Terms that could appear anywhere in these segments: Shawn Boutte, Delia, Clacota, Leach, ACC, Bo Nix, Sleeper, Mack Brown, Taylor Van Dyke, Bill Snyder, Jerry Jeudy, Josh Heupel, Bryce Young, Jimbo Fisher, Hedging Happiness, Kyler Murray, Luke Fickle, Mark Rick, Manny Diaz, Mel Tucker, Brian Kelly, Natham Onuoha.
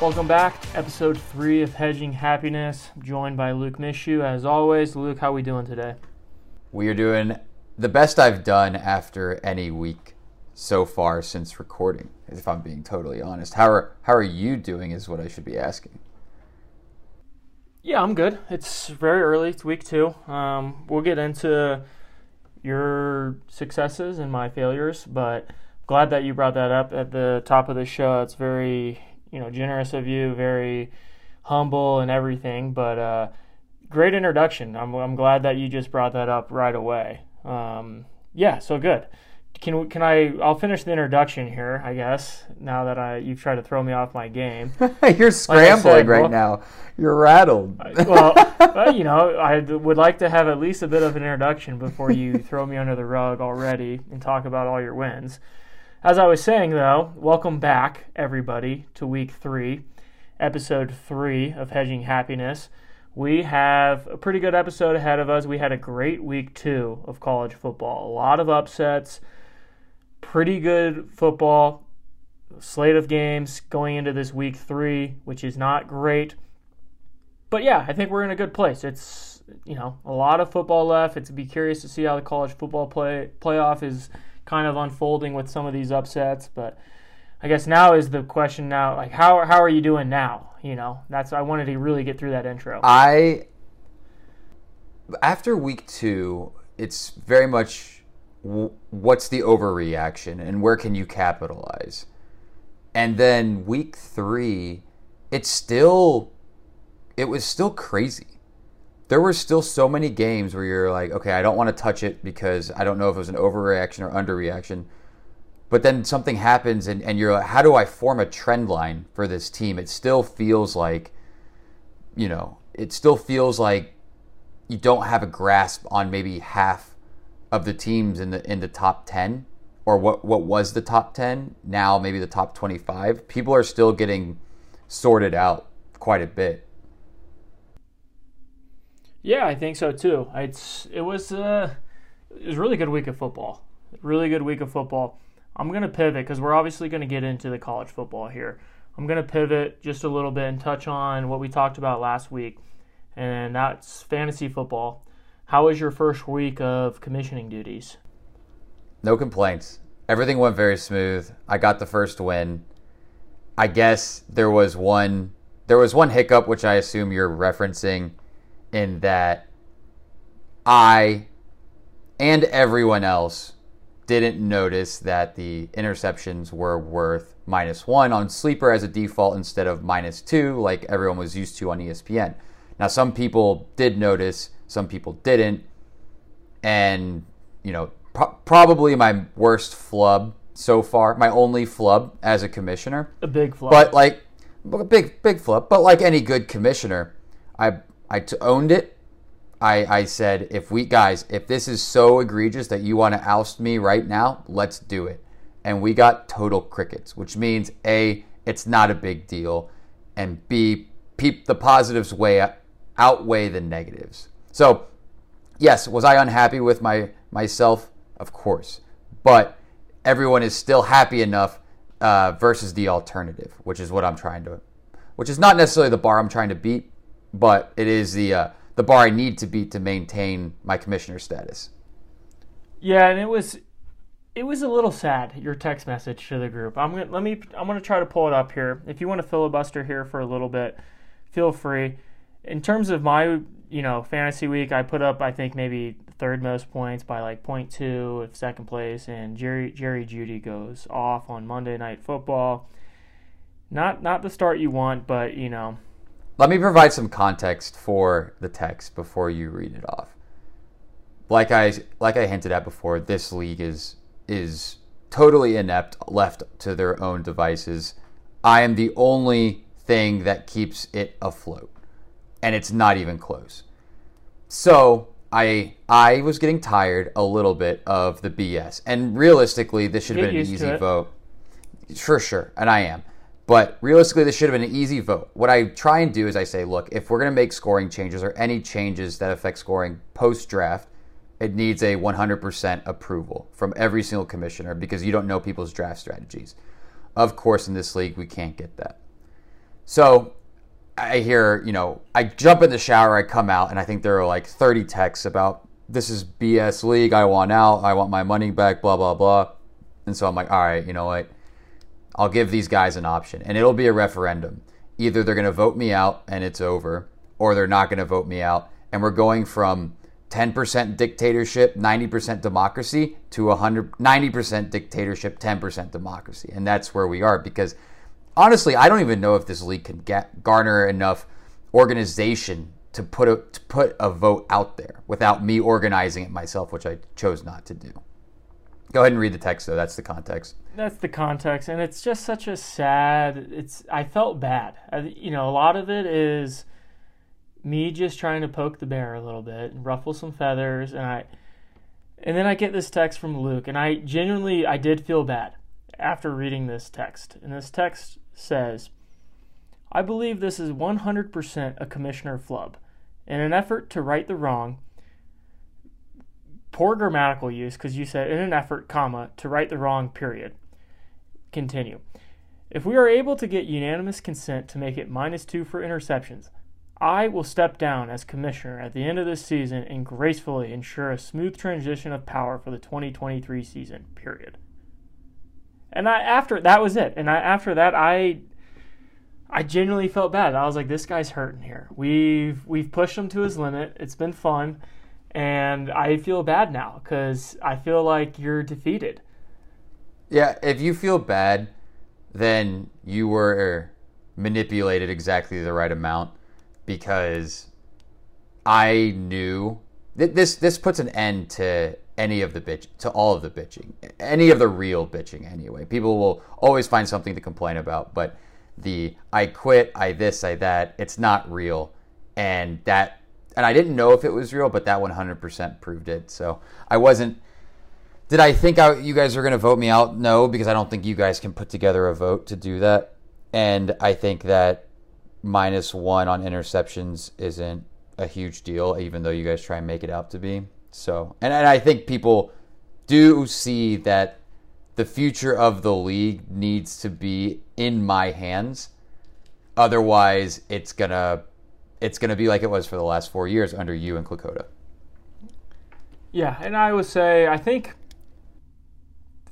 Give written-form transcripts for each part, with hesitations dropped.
Welcome back, episode 3 of Hedging Happiness. I'm joined by Luke Mishu, as always. Luke, how are we doing today? We are doing the best I've done after any week so far since recording, if I'm being totally honest. How are you doing is what I should be asking. Yeah, I'm good. It's very early. It's week 2. We'll get into your successes and my failures, but glad that you brought that up at the top of the show. It's very, generous of you, very humble and everything, but great introduction. I'm glad that you just brought that up right away. Yeah, so good. I'll finish the introduction here, I guess, now that you've tried to throw me off my game. You're scrambling now. You're rattled. I would like to have at least a bit of an introduction before you throw me under the rug already and talk about all your wins. As I was saying, though, welcome back, everybody, to Week 3, Episode 3 of Hedging Happiness. We have a pretty good episode ahead of us. We had a great Week 2 of college football. A lot of upsets. Pretty good football slate of games going into this week 3, which is not great, but yeah, I think we're in a good place. It's a lot of football left. It's be curious to see how the college football playoff is kind of unfolding with some of these upsets, but I guess now is the question now, like how are you doing now? That's I wanted to really get through that intro. After week 2, it's very much, what's the overreaction and where can you capitalize? And then week 3, it was still crazy. There were still so many games where you're like, okay, I don't want to touch it because I don't know if it was an overreaction or underreaction. But then something happens and you're like, how do I form a trend line for this team? It still feels like, you don't have a grasp on maybe half of the teams in the top 10, or what was the top 10, now maybe the top 25. People are still getting sorted out quite a bit. Yeah, I think so too. It was a really good week of football. I'm going to pivot because we're obviously going to get into the college football here. I'm going to pivot just a little bit and touch on what we talked about last week, and that's fantasy football. How was your first week of commissioning duties? No complaints. Everything went very smooth. I got the first win. I guess there was one hiccup, which I assume you're referencing, in that I and everyone else didn't notice that the interceptions were worth -1 on Sleeper as a default instead of -2 like everyone was used to on ESPN. Now, some people did notice, some people didn't, and probably my worst flub so far, my only flub as a commissioner. A big flub. But like a big flub, but like any good commissioner, I owned it. I said, if this is so egregious that you want to oust me right now, let's do it. And we got total crickets, which means A, it's not a big deal, and B, the positives outweigh the negatives. So, yes, was I unhappy with myself? Of course. But everyone is still happy enough versus the alternative, which is not necessarily the bar I'm trying to beat, but it is the bar I need to beat to maintain my commissioner status. Yeah, and it was a little sad, your text message to the group. I'm going to try to pull it up here. If you want to filibuster here for a little bit, feel free. In terms of my fantasy week, I put up, I think, maybe third most points by like 0.2 of second place, and Jerry Jeudy goes off on Monday Night Football. Not the start you want, but Let me provide some context for the text before you read it off. Like I hinted at before, this league is totally inept, left to their own devices. I am the only thing that keeps it afloat, and it's not even close. So I was getting tired a little bit of the BS. And realistically, this should have been an easy vote. Sure, and I am. But realistically, this should have been an easy vote. What I try and do is I say, look, if we're going to make scoring changes or any changes that affect scoring post-draft, it needs a 100% approval from every single commissioner because you don't know people's draft strategies. Of course, in this league, we can't get that. So I hear, you know, I jump in the shower, I come out, and I think there are like 30 texts about this is BS league, I want out, I want my money back, blah, blah, blah. And so I'm like, all right, you know what? I'll give these guys an option, and it'll be a referendum. Either they're going to vote me out and it's over, or they're not going to vote me out. And we're going from 10% dictatorship, 90% democracy to 90% dictatorship, 10% democracy. And that's where we are, because honestly, I don't even know if this league can garner enough organization to put a vote out there without me organizing it myself, which I chose not to do. Go ahead and read the text, though. That's the context. That's the context, and it's just such a sad... I felt bad. A lot of it is me just trying to poke the bear a little bit and ruffle some feathers, and then I get this text from Luke, and I genuinely did feel bad after reading this text. And this text says, "I believe this is 100% a commissioner flub. In an effort to right the wrong..." Poor grammatical use, because you said, "in an effort, comma, to right the wrong, period." Continue. "If we are able to get unanimous consent to make it -2 for interceptions, I will step down as commissioner at the end of this season and gracefully ensure a smooth transition of power for the 2023 season, period." And after that, I genuinely felt bad. I was like, this guy's hurting here. We've pushed him to his limit. It's been fun. And I feel bad now because I feel like you're defeated. Yeah, if you feel bad, then you were manipulated exactly the right amount, because I knew that this puts an end to all of the bitching, any of the real bitching anyway. People will always find something to complain about, but the "I quit," "I this," "I that," it's not real. And that... and I didn't know if it was real, but that 100% proved it. So I wasn't... did I think you guys were going to vote me out? No, because I don't think you guys can put together a vote to do that. And I think that -1 on interceptions isn't a huge deal, even though you guys try and make it out to be. So, and I think people do see that the future of the league needs to be in my hands. Otherwise, it's going to be like it was for the last 4 years under you and Clacota. Yeah, and I would say, I think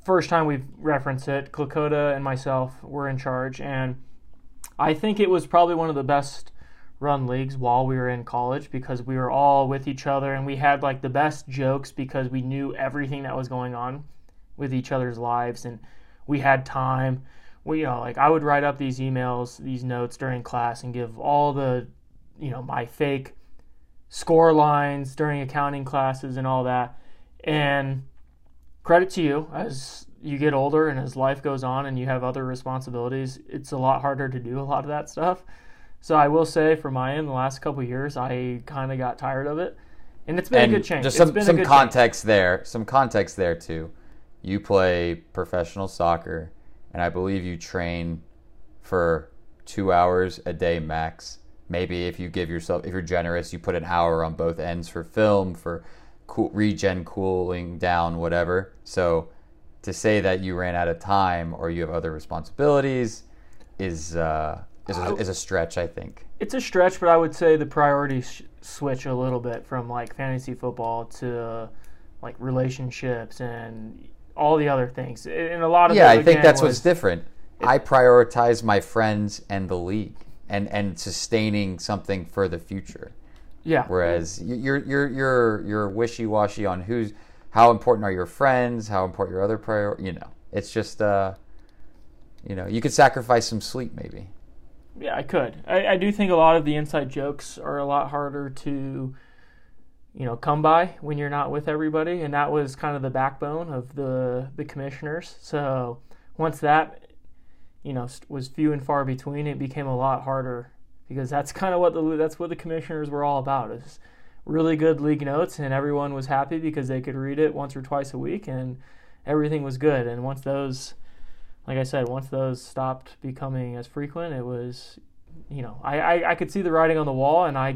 first time we've referenced it, Clacota and myself were in charge, and I think it was probably one of the best run leagues while we were in college, because we were all with each other and we had like the best jokes because we knew everything that was going on with each other's lives, and we had time. I would write up these emails, these notes during class, and give all the... my fake score lines during accounting classes and all that. And credit to you, as you get older and as life goes on and you have other responsibilities, it's a lot harder to do a lot of that stuff. So I will say, for my end, the last couple of years, I kind of got tired of it. And it's been a good change. Just some context there. Some context there, too. You play professional soccer, and I believe you train for 2 hours a day max. Maybe if you're generous, you put an hour on both ends for film, for regen, cooling down, whatever. So to say that you ran out of time or you have other responsibilities is a stretch, I think. It's a stretch, but I would say the priorities switch a little bit from like fantasy football to like relationships and all the other things. And a lot of I think that's what's different. I prioritize my friends and the league. And sustaining something for the future, whereas you're wishy-washy on how important are your friends, how important your other priority. It's just you could sacrifice some sleep maybe. Yeah, I could. I do think a lot of the inside jokes are a lot harder to come by when you're not with everybody, and that was kind of the backbone of the commissioners. So once that was few and far between, it became a lot harder, because that's kind of what the commissioners were all about, is really good league notes, and everyone was happy because they could read it once or twice a week and everything was good. And once those, like I said, stopped becoming as frequent, it was, I could see the writing on the wall, and I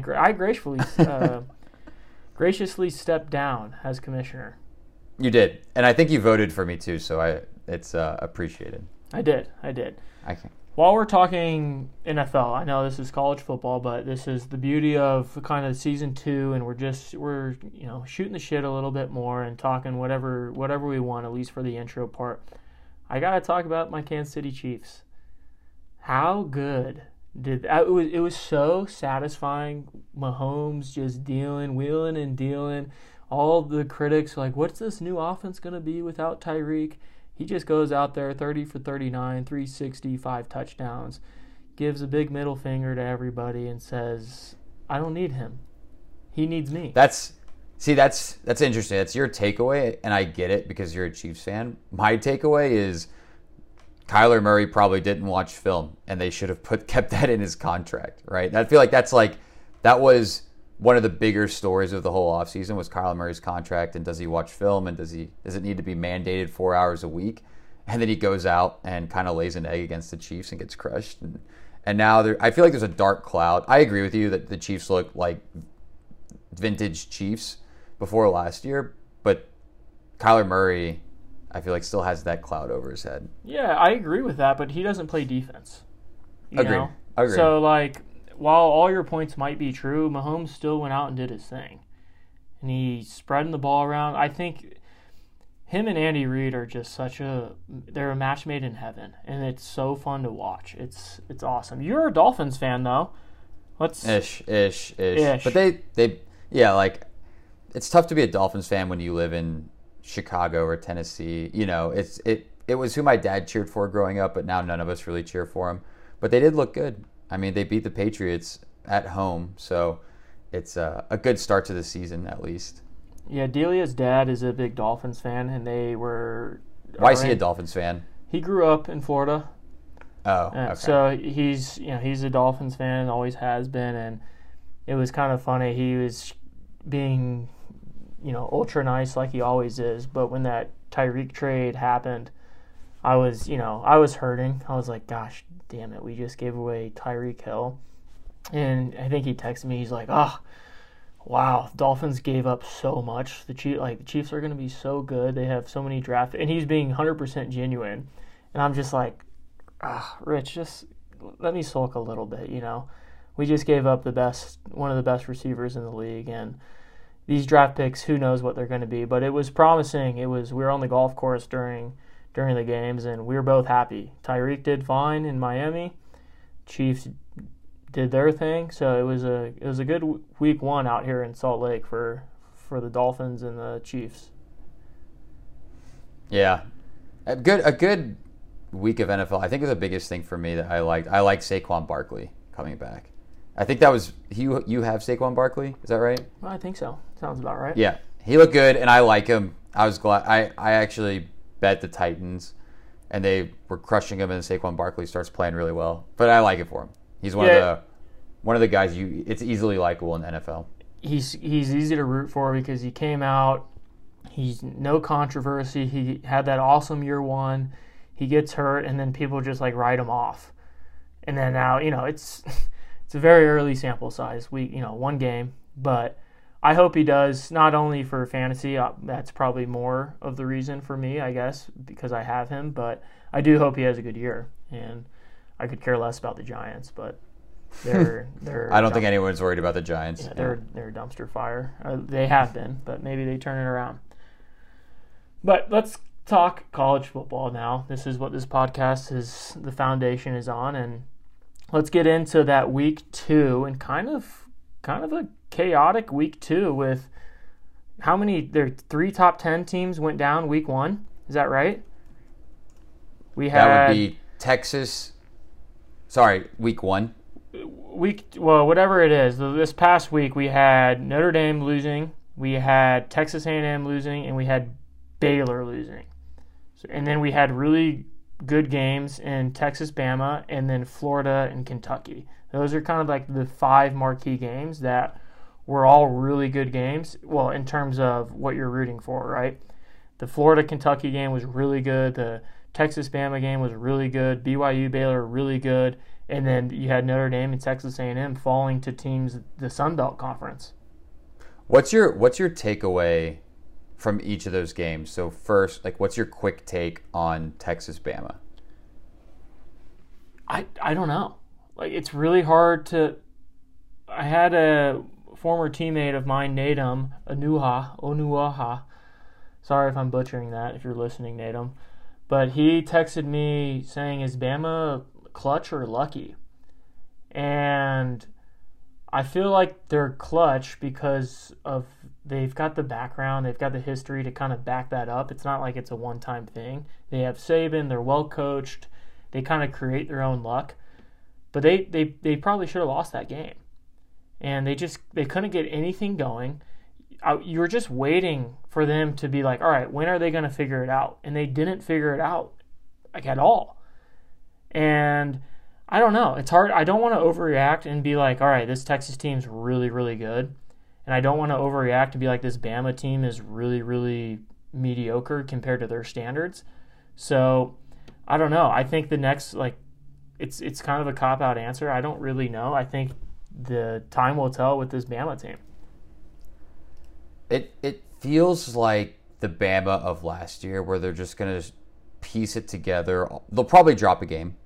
graciously stepped down as commissioner. You did, and I think you voted for me too, so it's appreciated. I did. I While we're talking NFL, I know this is college football, but this is the beauty of kind of season two, and we're you know, shooting the shit a little bit more and talking whatever we want, at least for the intro part. I gotta talk about my Kansas City Chiefs. How good did it was so satisfying. Mahomes just wheeling and dealing. All the critics like, what's this new offense gonna be without Tyreek? He just goes out there 30 for 39, 360, 5 touchdowns, gives a big middle finger to everybody and says, I don't need him. He needs me. That's interesting. That's your takeaway, and I get it because you're a Chiefs fan. My takeaway is Kyler Murray probably didn't watch film, and they should have kept that in his contract, right? I feel like that was one of the bigger stories of the whole offseason was Kyler Murray's contract, and does he watch film, and does it need to be mandated 4 hours a week? And then he goes out and kind of lays an egg against the Chiefs and gets crushed. And now I feel like there's a dark cloud. I agree with you that the Chiefs look like vintage Chiefs before last year, but Kyler Murray, I feel like, still has that cloud over his head. Yeah, I agree with that, but he doesn't play defense. Agreed. So, while all your points might be true, Mahomes still went out and did his thing. And he's spreading the ball around. I think him and Andy Reid are just they're a match made in heaven. And it's so fun to watch. It's awesome. You're a Dolphins fan, though. Ish. But it's tough to be a Dolphins fan when you live in Chicago or Tennessee. You know, it was who my dad cheered for growing up, but now none of us really cheer for him. But they did look good. I mean, they beat the Patriots at home, so it's a good start to the season, at least. Yeah, Delia's dad is a big Dolphins fan, and they were... Why is he a Dolphins fan? He grew up in Florida. Oh, okay. So he's a Dolphins fan and always has been, and it was kind of funny. He was being, ultra nice like he always is, but when that Tyreek trade happened, I was hurting. I was like, gosh, damn it, we just gave away Tyreek Hill. And I think he texted me, he's like, oh, wow, Dolphins gave up so much. The Chiefs are going to be so good. They have so many draft. And he's being 100% genuine. And I'm just like, ah, Rich, just let me sulk a little bit, We just gave up one of the best receivers in the league. And these draft picks, who knows what they're going to be. But it was promising. We were on the golf course during the games, and we were both happy. Tyreek did fine in Miami. Chiefs did their thing, so it was a good week one out here in Salt Lake for the Dolphins and the Chiefs. Yeah, a good week of NFL. I think it was the biggest thing for me that I liked. I like Saquon Barkley coming back. I think that was you have Saquon Barkley. Is that right? Well, I think so. Sounds about right. Yeah, he looked good, and I like him. I was glad. I actually bet the Titans, and they were crushing him, and Saquon Barkley starts playing really well. But I like it for him. He's one of the guys it's easily likable in the NFL. He's easy to root for because he came out, he's no controversy. He had that awesome year one. He gets hurt, and then people just write him off. And then now, it's a very early sample size. One game, but I hope he does, not only for fantasy. That's probably more of the reason for me, I guess, because I have him. But I do hope he has a good year. And I could care less about the Giants, but they're I don't think anyone's worried about the Giants. Yeah, they're a dumpster fire. They have been, but maybe they turn it around. But let's talk college football now. This is what this podcast is, the foundation is on. And let's get into that week two and kind of a chaotic week two with how many? There three top 10 teams went down week one. Is that right? That would be Texas. Sorry, week one. Well, whatever it is. This past week we had Notre Dame losing, we had Texas A&M losing, and we had Baylor losing. And then we had really good games in Texas, Bama, and then Florida and Kentucky. Those are kind of the five marquee games that were all really good games, well, in terms of what you're rooting for, right? The Florida-Kentucky game was really good. The Texas-Bama game was really good. BYU-Baylor, really good. And then you had Notre Dame and Texas A&M falling to teams the Sun Belt Conference. What's your takeaway from each of those games? So first, what's your quick take on Texas-Bama? I don't know. Like, it's really hard to... I had a former teammate of mine, Natham Onuoha. Sorry if I'm butchering that, if you're listening, Natham. But he texted me saying, is Bama clutch or lucky? And I feel like they're clutch because of they've got the background, they've got the history to kind of back that up. It's not like it's a one-time thing. They have Saban, they're well-coached, they kind of create their own luck. But they probably should have lost that game. And they couldn't get anything going. You were just waiting for them to be like, all right, when are they going to figure it out? And they didn't figure it out, like, at all. And I don't know. It's hard. I don't want to overreact and be like, all right, this Texas team's really, really good. And I don't want to overreact and be like, this Bama team is really, really mediocre compared to their standards. So I don't know. I think the next, like, it's kind of a cop-out answer. I don't really know. I think the time will tell with this Bama team. It feels like the Bama of last year, where they're just going to piece it together. They'll probably drop a game,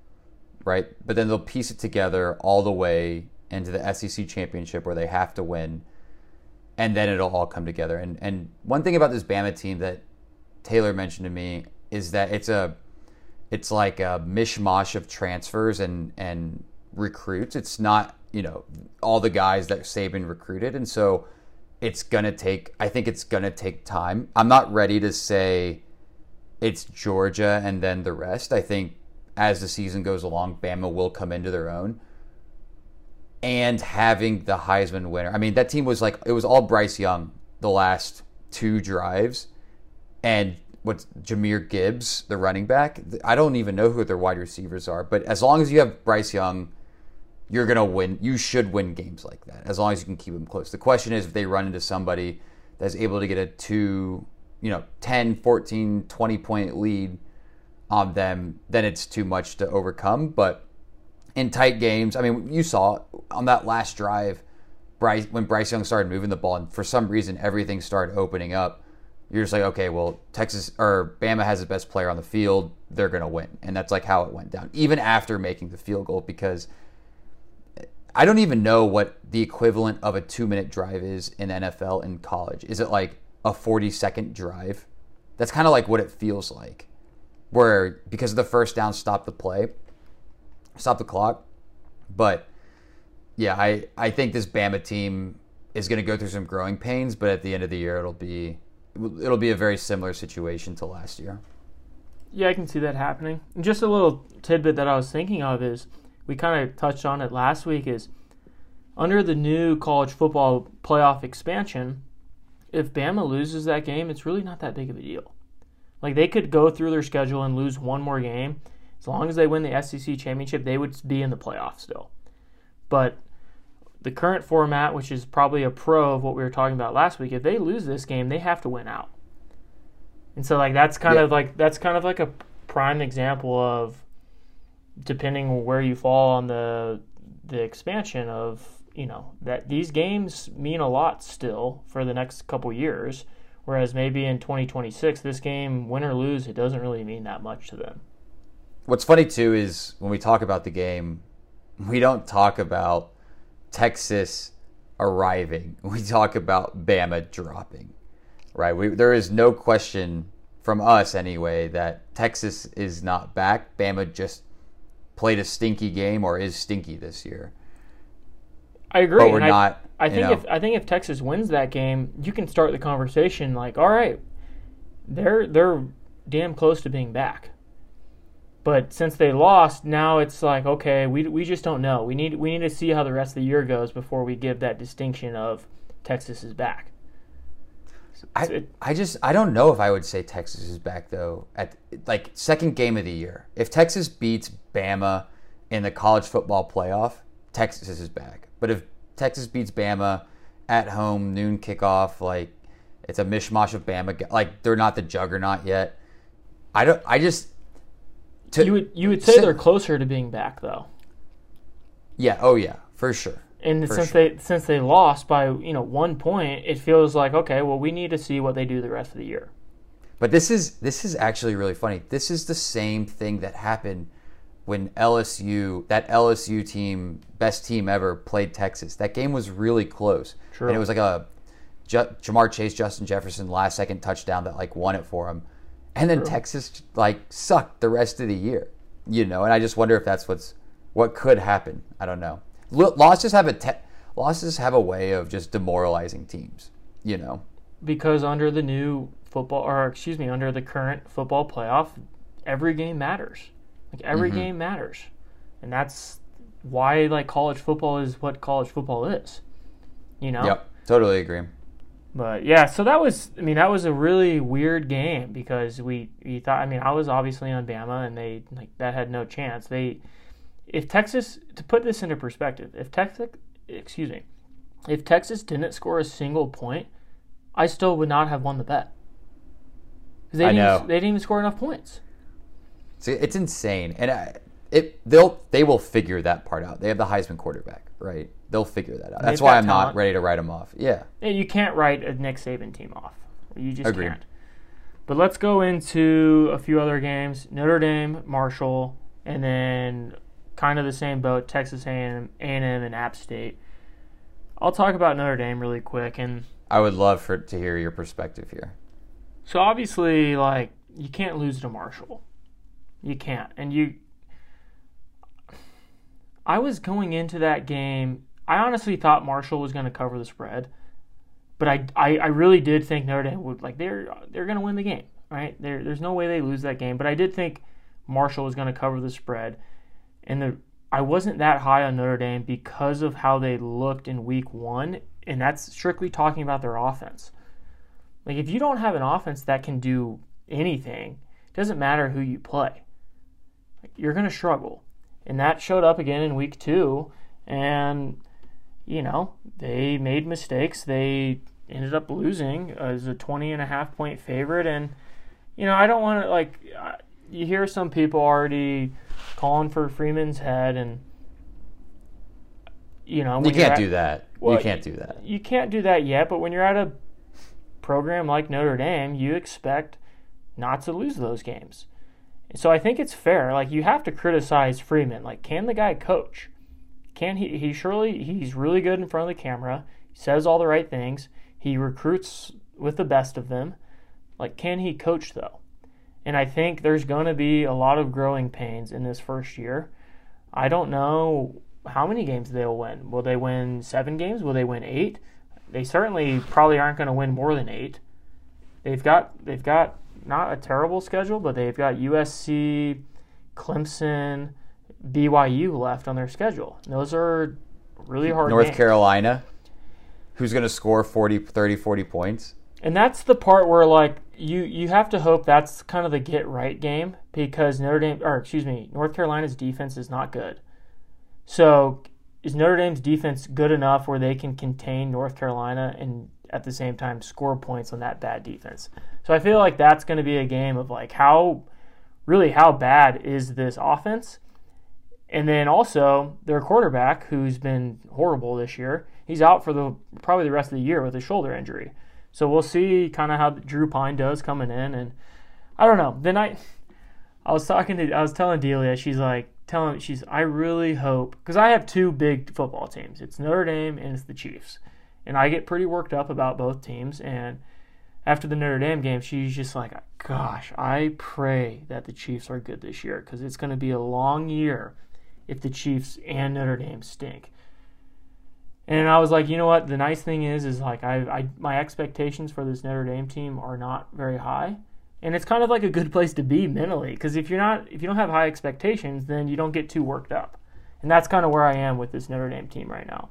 right? But then they'll piece it together all the way into the SEC championship, where they have to win, and then it'll all come together. And one thing about this Bama team that Taylor mentioned to me is that it's like a mishmash of transfers and recruits. It's not, you know, all the guys that Saban recruited, and so I think it's going to take time. I'm not ready to say it's Georgia and then the rest. I think as the season goes along, Bama will come into their own. And having the Heisman winner. I mean, that team was like, it was all Bryce Young the last two drives. And what's Jahmyr Gibbs, the running back? I don't even know who their wide receivers are. But as long as you have Bryce Young, you're going to win. You should win games like that, as long as you can keep them close. The question is if they run into somebody that's able to get a 10, 14, 20-point lead on them, then it's too much to overcome. But in tight games, I mean, you saw on that last drive, when Bryce Young started moving the ball, and for some reason everything started opening up, you're just like, okay, well, Texas or Bama has the best player on the field. They're going to win. And that's like how it went down, even after making the field goal, because I don't even know what the equivalent of a 2-minute drive is in NFL in college. Is it like a 40-second drive? That's kind of like what it feels like, where because of the first down, stop the clock. But yeah, I think this Bama team is going to go through some growing pains, but at the end of the year, it'll be a very similar situation to last year. Yeah, I can see that happening. And just a little tidbit that I was thinking of is, we kind of touched on it last week, is under the new college football playoff expansion, if Bama loses that game, it's really not that big of a deal. Like, they could go through their schedule and lose one more game. As long as they win the SEC championship, they would be in the playoff still. But the current format, which is probably a pro of what we were talking about last week, if they lose this game, they have to win out. And so, like, that's kind of like a prime example of, depending on where you fall on the expansion of, you know, that these games mean a lot still for the next couple years, whereas maybe in 2026, this game, win or lose, it doesn't really mean that much to them. What's funny, too, is when we talk about the game, we don't talk about Texas arriving. We talk about Bama dropping, right? There is no question from us, anyway, that Texas is not back. Bama just played a stinky game, or is stinky this year. I agree. But we're not. I think if Texas wins that game, you can start the conversation like, all right, they're damn close to being back. But since they lost, now it's like, okay, we just don't know. We need to see how the rest of the year goes before we give that distinction of Texas is back. I don't know if I would say Texas is back, though, at like second game of the year. If Texas beats Bama in the college football playoff, Texas is back. But if Texas beats Bama at home, noon kickoff, like, it's a mishmash of Bama. Like, they're not the juggernaut yet. You would say they're closer to being back, though. Yeah. Oh yeah, for sure. And since they lost by 1 point, it feels like, okay, well, we need to see what they do the rest of the year. But this is actually really funny. This is the same thing that happened when LSU, that LSU team, best team ever, played Texas. That game was really close. True. And it was like a Jamar Chase, Justin Jefferson last-second touchdown that like won it for him. And then True. Texas like sucked the rest of the year, you know. And I just wonder if that's what could happen. I don't know. Losses have a way of just demoralizing teams, you know. Because under the new football, or excuse me, under the current football playoff, every game matters. Like, every game matters. And that's why, like, college football is what college football is, you know? Yep, totally agree. But, yeah, so that was a really weird game because we thought, I mean, I was obviously on Bama, and they, like, that had no chance. To put this into perspective, if Texas didn't score a single point, I still would not have won the bet. They didn't even score enough points. It's insane, and they will figure that part out. They have the Heisman quarterback, right? They'll figure that out. That's why I'm not ready to write them off. Yeah, you can't write a Nick Saban team off. You just can't. But let's go into a few other games: Notre Dame, Marshall, and then kind of the same boat: Texas A&M, and App State. I'll talk about Notre Dame really quick, and I would love to hear your perspective here. So obviously, like, you can't lose to Marshall. You can't. And I was going into that game, I honestly thought Marshall was going to cover the spread, but I really did think Notre Dame would, like, they're going to win the game, right? There's no way they lose that game, but I did think Marshall was going to cover the spread. And I wasn't that high on Notre Dame because of how they looked in week one, and that's strictly talking about their offense. Like, if you don't have an offense that can do anything, it doesn't matter who you play. You're going to struggle. And that showed up again in week two. And, you know, they made mistakes. They ended up losing as a 20.5-point favorite. And, you know, I don't want to, like, you hear some people already calling for Freeman's head. And, you know, you can't do that. Well, you can't do that. You can't do that yet. But when you're at a program like Notre Dame, you expect not to lose those games. So I think it's fair. Like, you have to criticize Freeman. Like, can the guy coach? Can he? He's really good in front of the camera. He says all the right things. He recruits with the best of them. Like, can he coach, though? And I think there's going to be a lot of growing pains in this first year. I don't know how many games they'll win. Will they win 7 games? Will they win 8? They certainly probably aren't going to win more than 8. They've got not a terrible schedule, but they've got USC, Clemson, BYU left on their schedule. And those are really hard games. North Carolina, who's going to score 40 points. And that's the part where, like, you have to hope that's kind of the get-right game because North Carolina's defense is not good. So is Notre Dame's defense good enough where they can contain North Carolina and at the same time score points on that bad defense? So I feel like that's going to be a game of, like, how bad is this offense? And then also their quarterback, who's been horrible this year, he's out for probably the rest of the year with a shoulder injury. So we'll see kind of how Drew Pine does coming in, and I don't know. Then I was telling Delia, I really hope, because I have 2 big football teams. It's Notre Dame and it's the Chiefs. And I get pretty worked up about both teams. And after the Notre Dame game, she's just like, gosh, I pray that the Chiefs are good this year because it's going to be a long year if the Chiefs and Notre Dame stink. And I was like, you know what? The nice thing is like my expectations for this Notre Dame team are not very high. And it's kind of like a good place to be mentally because if you don't have high expectations, then you don't get too worked up. And that's kind of where I am with this Notre Dame team right now.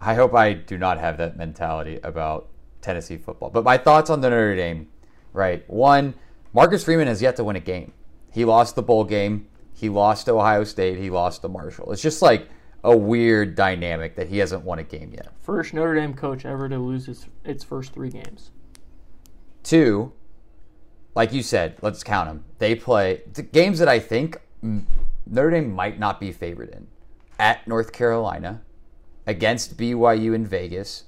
I hope I do not have that mentality about Tennessee football. But my thoughts on the Notre Dame, right? 1, Marcus Freeman has yet to win a game. He lost the bowl game. He lost to Ohio State. He lost to Marshall. It's just like a weird dynamic that he hasn't won a game yet. First Notre Dame coach ever to lose its first 3 games. 2, like you said, let's count them. They play the games that I think Notre Dame might not be favored in. At North Carolina, against BYU in Vegas.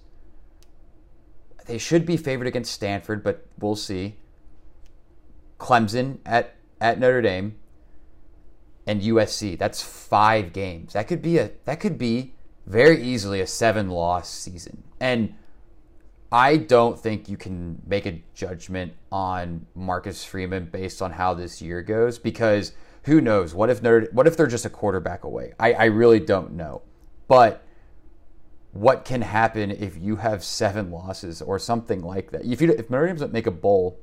They should be favored against Stanford, but we'll see. Clemson at Notre Dame. and USC. That's 5 games. That could be very easily a 7-loss season. And I don't think you can make a judgment on Marcus Freeman based on how this year goes, because who knows? What if they're just a quarterback away? I really don't know. But what can happen if you have 7 losses or something like that? If Notre Dame doesn't make a bowl,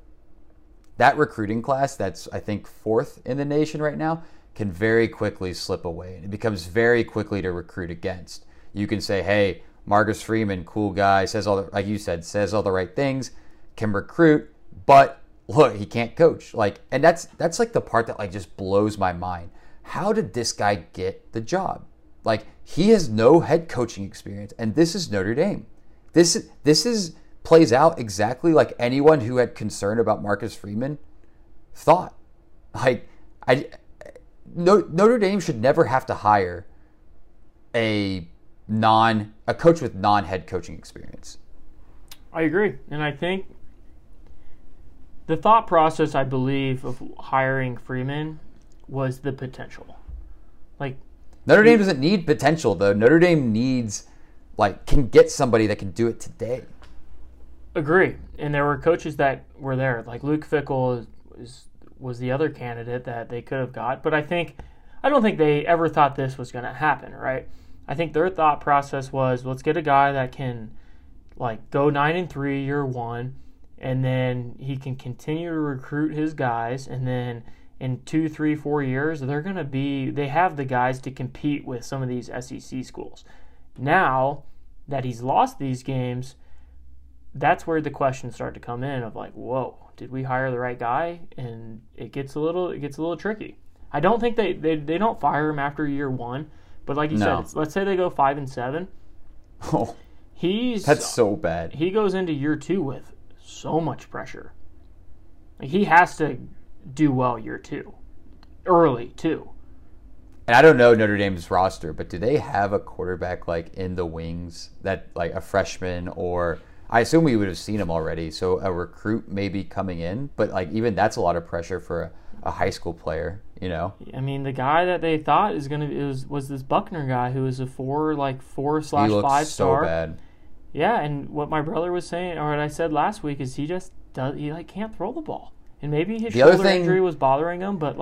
that recruiting class that's, I think, 4th in the nation right now can very quickly slip away, and it becomes very quickly to recruit against. You can say, hey, Marcus Freeman, cool guy, says all the right things, can recruit, but look, he can't coach. And that's like the part that just blows my mind. How did this guy get the job? He has no head coaching experience, and this is Notre Dame. This plays out exactly like anyone who had concern about Marcus Freeman thought. Notre Dame should never have to hire a coach with non-head coaching experience. I agree, and I think the thought process, I believe, of hiring Freeman was the potential. Notre Dame doesn't need potential, though. Notre Dame needs, can get somebody that can do it today. Agree, and there were coaches that were there, Luke Fickle was the other candidate that they could have got, but I don't think they ever thought this was going to happen, right? I think their thought process was, let's get a guy that can go 9-3 year one, and then he can continue to recruit his guys, and then in 2, 3, 4 years they have the guys to compete with some of these SEC schools. Now that he's lost these games, that's where the questions start to come in of whoa, did we hire the right guy? And it gets a little tricky. I don't think they don't fire him after year one, but you said, let's say they go 5-7. Oh, that's so bad. He goes into year 2 with so much pressure. He has to do well year 2, early too. And I don't know Notre Dame's roster, but do they have a quarterback in the wings that a freshman, or? I assume we would have seen him already, so a recruit may be coming in, but even that's a lot of pressure for a high school player, you know. I mean, the guy that they thought is going to was this Buckner guy who was a 4/5 star. He looks so bad. Yeah, and what my brother was saying, or what I said last week, is he can't throw the ball, and maybe his shoulder injury was bothering him, but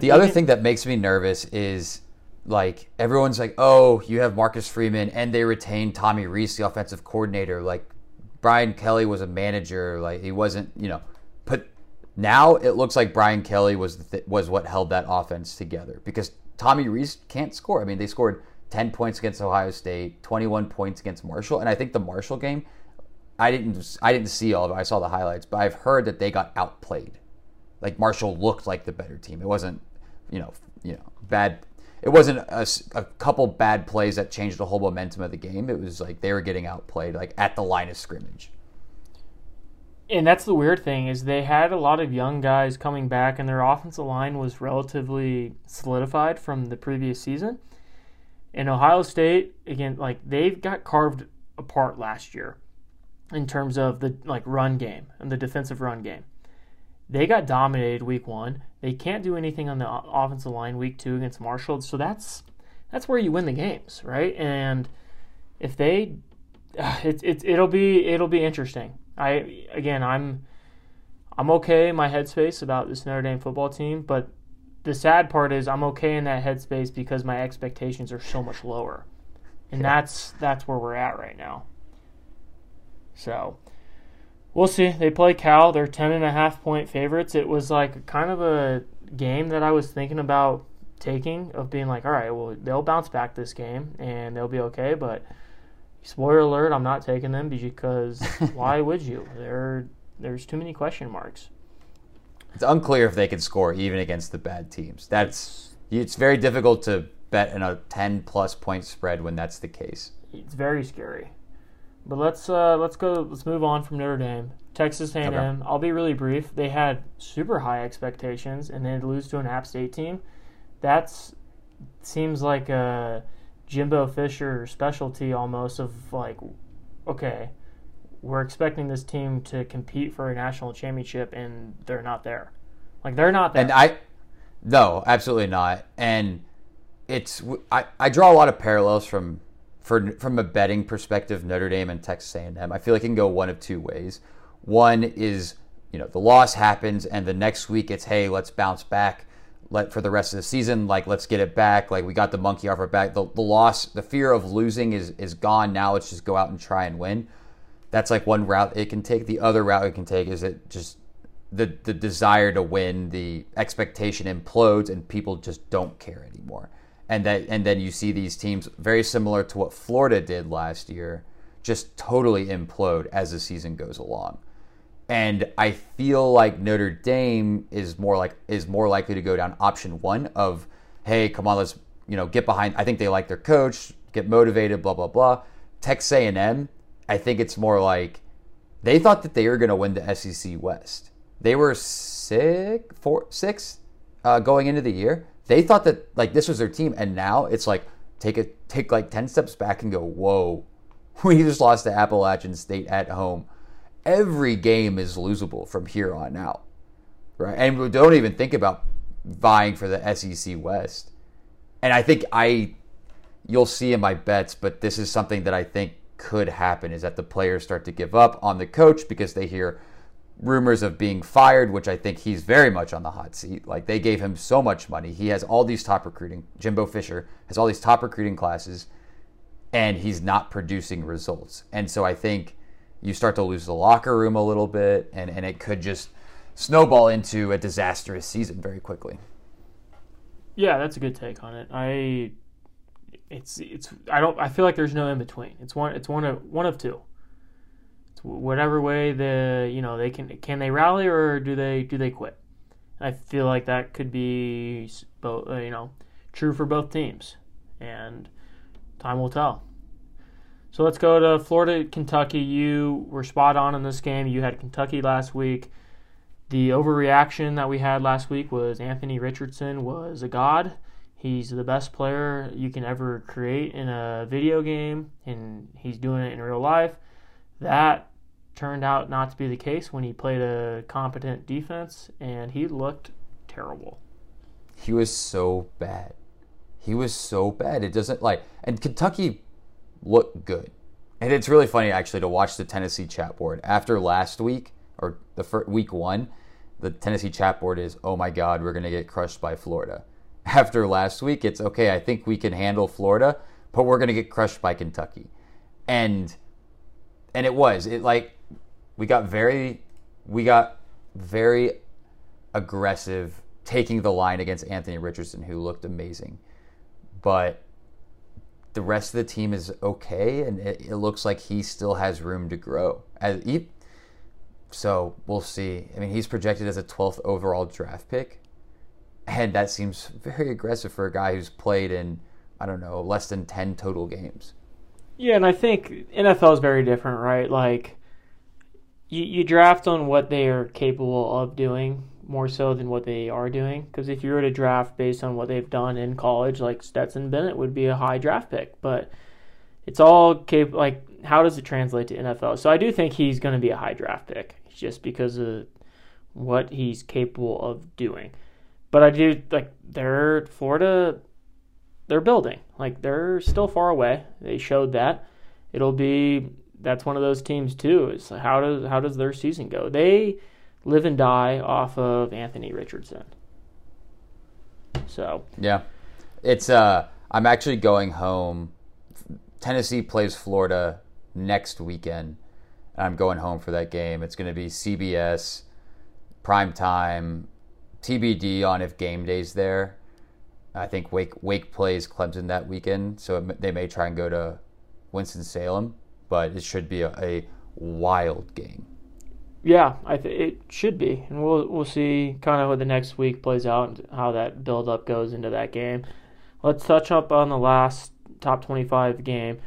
the other thing that makes me nervous is. Everyone's oh, you have Marcus Freeman, and they retained Tommy Reese, the offensive coordinator. Brian Kelly was a manager. He wasn't, But now it looks like Brian Kelly was what held that offense together, because Tommy Reese can't score. I mean, they scored 10 points against Ohio State, 21 points against Marshall, and I think the Marshall game, I didn't see all of it. I saw the highlights, but I've heard that they got outplayed. Marshall looked like the better team. It wasn't, bad. It wasn't a couple bad plays that changed the whole momentum of the game. It was they were getting outplayed, at the line of scrimmage. And that's the weird thing, is they had a lot of young guys coming back, and their offensive line was relatively solidified from the previous season. And Ohio State, again, they got carved apart last year in terms of the run game and the defensive run game. They got dominated week 1. They can't do anything on the offensive line week 2 against Marshall. So that's where you win the games, right? And if they, it'll be interesting. I'm okay in my headspace about this Notre Dame football team, but the sad part is I'm okay in that headspace because my expectations are so much lower, and that's where we're at right now. So. We'll see. They play Cal. They're 10.5-point favorites. It was kind of a game that I was thinking about taking, of being all right, well, they'll bounce back this game and they'll be okay. But spoiler alert, I'm not taking them because why would you? There's too many question marks. It's unclear if they can score even against the bad teams. It's very difficult to bet in a 10-plus point spread when that's the case. It's very scary. But let's move on from Notre Dame. Texas A&M. Okay. I'll be really brief. They had super high expectations, and they lose to an App State team. That seems like a Jimbo Fisher specialty almost, of okay, we're expecting this team to compete for a national championship, and they're not there. They're not there. And I No, absolutely not. And it's I draw a lot of parallels from a betting perspective, Notre Dame and Texas A&M. I feel like it can go one of two ways. One is, you know, the loss happens and the next week it's, hey, let's bounce back for the rest of the season. Like, let's get it back. Like, we got the monkey off our back. The loss, the fear of losing is gone. Now let's just go out and try and win. That's like one route it can take. The other route it can take is it just the desire to win, the expectation implodes, and people just don't care anymore. And then you see these teams very similar to what Florida did last year, just totally implode as the season goes along. And I feel like Notre Dame is more likely to go down option one of, hey, come on, let's, you know, get behind. I think they like their coach, get motivated, blah blah blah. Texas A&M, I think it's more like they thought that they were going to win the SEC West. They were six, going into the year. They thought that like this was their team, and now it's like take like 10 steps back and go, whoa, we just lost to Appalachian State at home. Every game is losable from here on out, right? And we don't even think about vying for the SEC West. And I think you'll see in my bets, but this is something that I think could happen, is that the players start to give up on the coach because they hear rumors of being fired, which I think he's very much on the hot seat. Like, they gave him so much money. He has all these top recruiting. Jimbo Fisher has all these top recruiting classes, and he's not producing results. And so I think you start to lose the locker room a little bit, and it could just snowball into a disastrous season very quickly. Yeah, that's a good take on it. I feel like there's no in between. It's one of two. Whatever way they can they rally, or do they quit? I feel like that could be both, true for both teams, and time will tell. So let's go to Florida, Kentucky. You were spot on in this game. You had Kentucky last week. The overreaction that we had last week was Anthony Richardson was a god. He's the best player you can ever create in a video game, and he's doing it in real life. That turned out not to be the case when he played a competent defense, and he looked terrible. He was so bad. It doesn't and Kentucky looked good. And it's really funny, actually, to watch the Tennessee chat board. After last week, or the week one, the Tennessee chat board is, oh my God, we're going to get crushed by Florida. After last week, it's, okay, I think we can handle Florida, but we're going to get crushed by Kentucky. And we got very aggressive taking the line against Anthony Richardson, who looked amazing. But the rest of the team is okay, and it looks like he still has room to grow. So we'll see. I mean, he's projected as a 12th overall draft pick, and that seems very aggressive for a guy who's played in, I don't know, less than 10 total games. Yeah, and I think NFL is very different, right? Like, you draft on what they are capable of doing more so than what they are doing. Because if you were to draft based on what they've done in college, like Stetson Bennett would be a high draft pick. But it's all how does it translate to NFL? So I do think he's going to be a high draft pick just because of what he's capable of doing. But I do, Florida... they're building. They're still far away. They showed that. That's one of those teams too. Is how does their season go? They live and die off of Anthony Richardson. So yeah, it's I'm actually going home. Tennessee plays Florida next weekend, and I'm going home for that game. It's going to be CBS primetime, TBD on if game day's there. I think Wake plays Clemson that weekend, so they may try and go to Winston-Salem, but it should be a wild game. Yeah, it should be, and we'll see kind of what the next week plays out and how that build-up goes into that game. Let's touch up on the last top 25 game.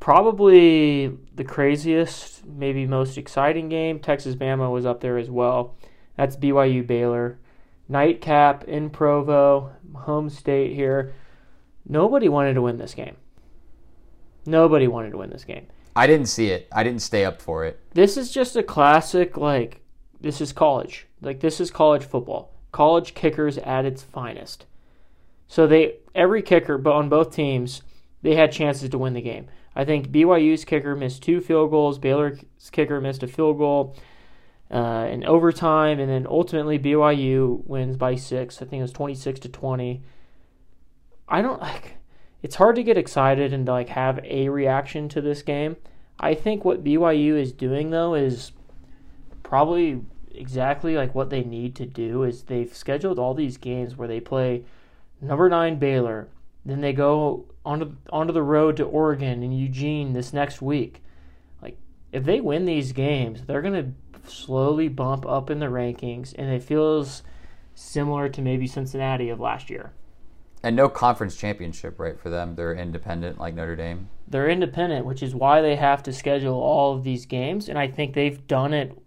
Probably the craziest, maybe most exciting game. Texas-Bama was up there as well. That's BYU-Baylor. Nightcap in Provo, home state here. Nobody wanted to win this game. I didn't see it. I didn't stay up for it. This is just a classic, this is college. This is college football. college kickers at its finest. So every kicker on both teams, they had chances to win the game. I think BYU's kicker missed 2 field goals. Baylor's kicker missed a field goal in overtime. And then ultimately BYU wins by 6. I think it was 26-20. It's hard to get excited and have a reaction to this game. I think what BYU is doing, though, is probably exactly what they need to do. Is they've scheduled all these games where they play number 9 Baylor, then they go onto the road to Oregon and Eugene this next week. If they win these games, they're going to slowly bump up in the rankings, and it feels similar to maybe Cincinnati of last year. And no conference championship, right, for them. They're independent like Notre Dame. They're independent, which is why they have to schedule all of these games, and I think they've done it.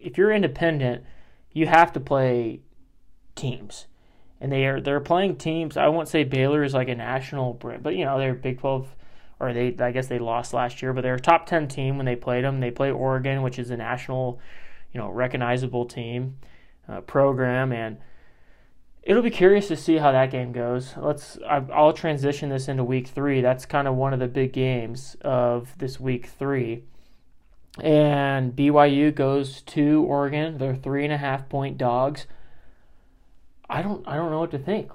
If you're independent, you have to play teams. And they're playing teams. I won't say Baylor is a national brand, but they're Big 12, or I guess they lost last year, but they're a top 10 team when they played them. They play Oregon, which is a national, recognizable team program, and it'll be curious to see how that game goes. I'll transition this into week 3. That's kind of one of the big games of this week 3, and BYU goes to Oregon. They're 3.5-point dogs. I don't know what to think.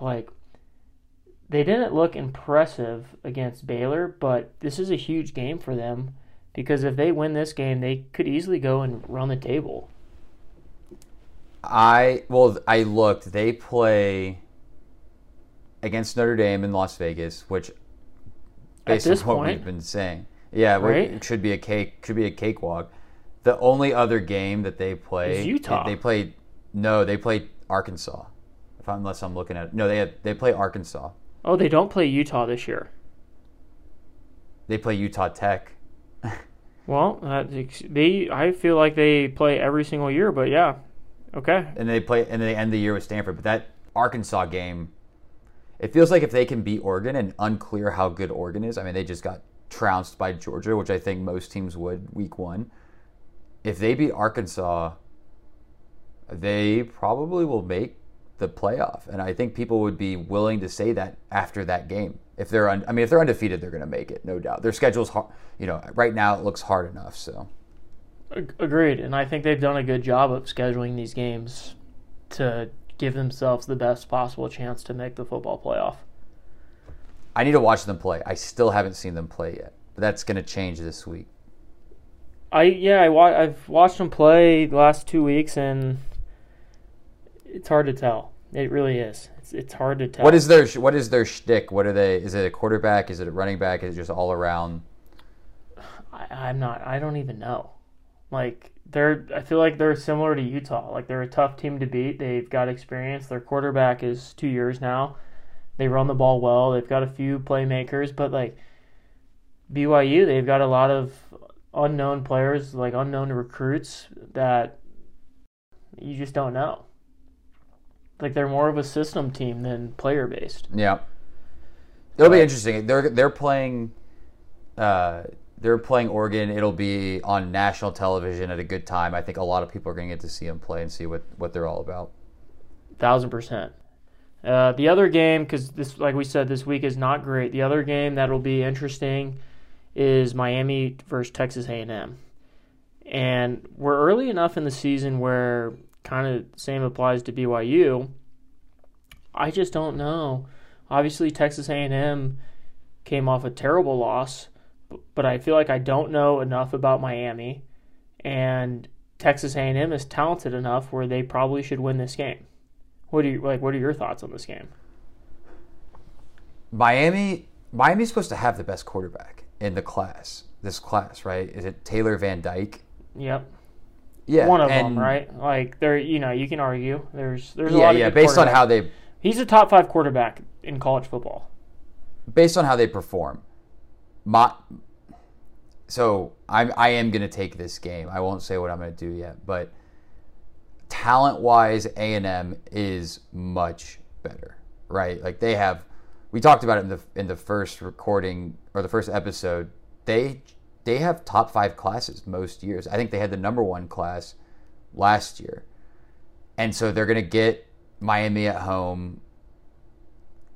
They didn't look impressive against Baylor, but this is a huge game for them because if they win this game, they could easily go and run the table. I looked. They play against Notre Dame in Las Vegas, which based on what we've been saying, it should be a cake. Should be a cakewalk. The only other game that they play is Utah. They play Arkansas. Unless I'm looking at it. No, they play Arkansas. Oh, they don't play Utah this year. They play Utah Tech. Well, I feel like they play every single year, but yeah, okay. And they end the year with Stanford. But that Arkansas game, it feels like if they can beat Oregon, and unclear how good Oregon is. I mean, they just got trounced by Georgia, which I think most teams would week 1. If they beat Arkansas, they probably will make the playoff, and I think people would be willing to say that after that game. If they're undefeated, they're going to make it, no doubt. Their schedule's hard, right now it looks hard enough. So, agreed, and I think they've done a good job of scheduling these games to give themselves the best possible chance to make the football playoff. I need to watch them play. I still haven't seen them play yet, but that's going to change this week. I've watched them play the last 2 weeks, and it's hard to tell. It really is. It's hard to tell. What is their shtick? What are they? Is it a quarterback? Is it a running back? Is it just all around? I don't even know. I feel like they're similar to Utah. They're a tough team to beat. They've got experience. Their quarterback is 2 years now. They run the ball well. They've got a few playmakers, but BYU, they've got a lot of unknown players, unknown recruits that you just don't know. They're more of a system team than player-based. Yeah. It'll be interesting. They're playing Oregon. It'll be on national television at a good time. I think a lot of people are going to get to see them play and see what they're all about. 1,000%. The other game, because this, like we said, this week is not great. The other game that'll be interesting is Miami versus Texas A&M. And we're early enough in the season where kind of same applies to BYU. I just don't know. Obviously, Texas A&M came off a terrible loss, but I feel like I don't know enough about Miami, and Texas A&M is talented enough where they probably should win this game. What are your thoughts on this game? Miami's supposed to have the best quarterback in the class. This class, right? Is it Taylor Van Dyke? Yep. Yeah, one of them, right? They're, you can argue. There's a lot of good based on how they. He's a top 5 quarterback in college football. Based on how they perform, I am going to take this game. I won't say what I'm going to do yet, but talent-wise, A&M is much better, right? They have. We talked about it in the first recording or the first episode. They have top 5 classes most years. I think they had the number 1 class last year. And so they're going to get Miami at home,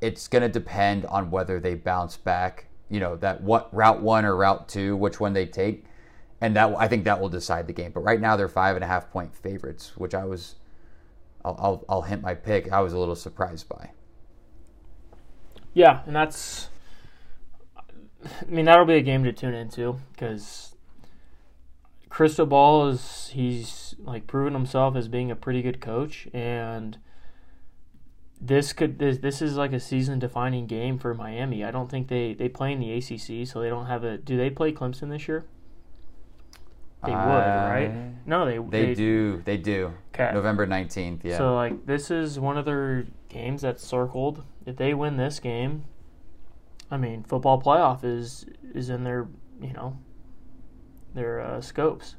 it's going to depend on whether they bounce back, you know, that what route one or route two, which one they take. And that, I think that will decide the game. But right now they're 5.5 point favorites, which I was, I'll hint my pick, I was a little surprised by. Yeah, and that's, I mean, that'll be a game to tune into, because Cristobal is, he's like proven himself as being a pretty good coach, and this is like a season defining game for Miami. I don't think they play in the ACC, so they don't have a. Do they play Clemson this year? They would, right? No, they do. Okay. November 19th. Yeah. So like this is one of their games that's circled. If they win this game, I mean, football playoff is in their, you know, their scopes.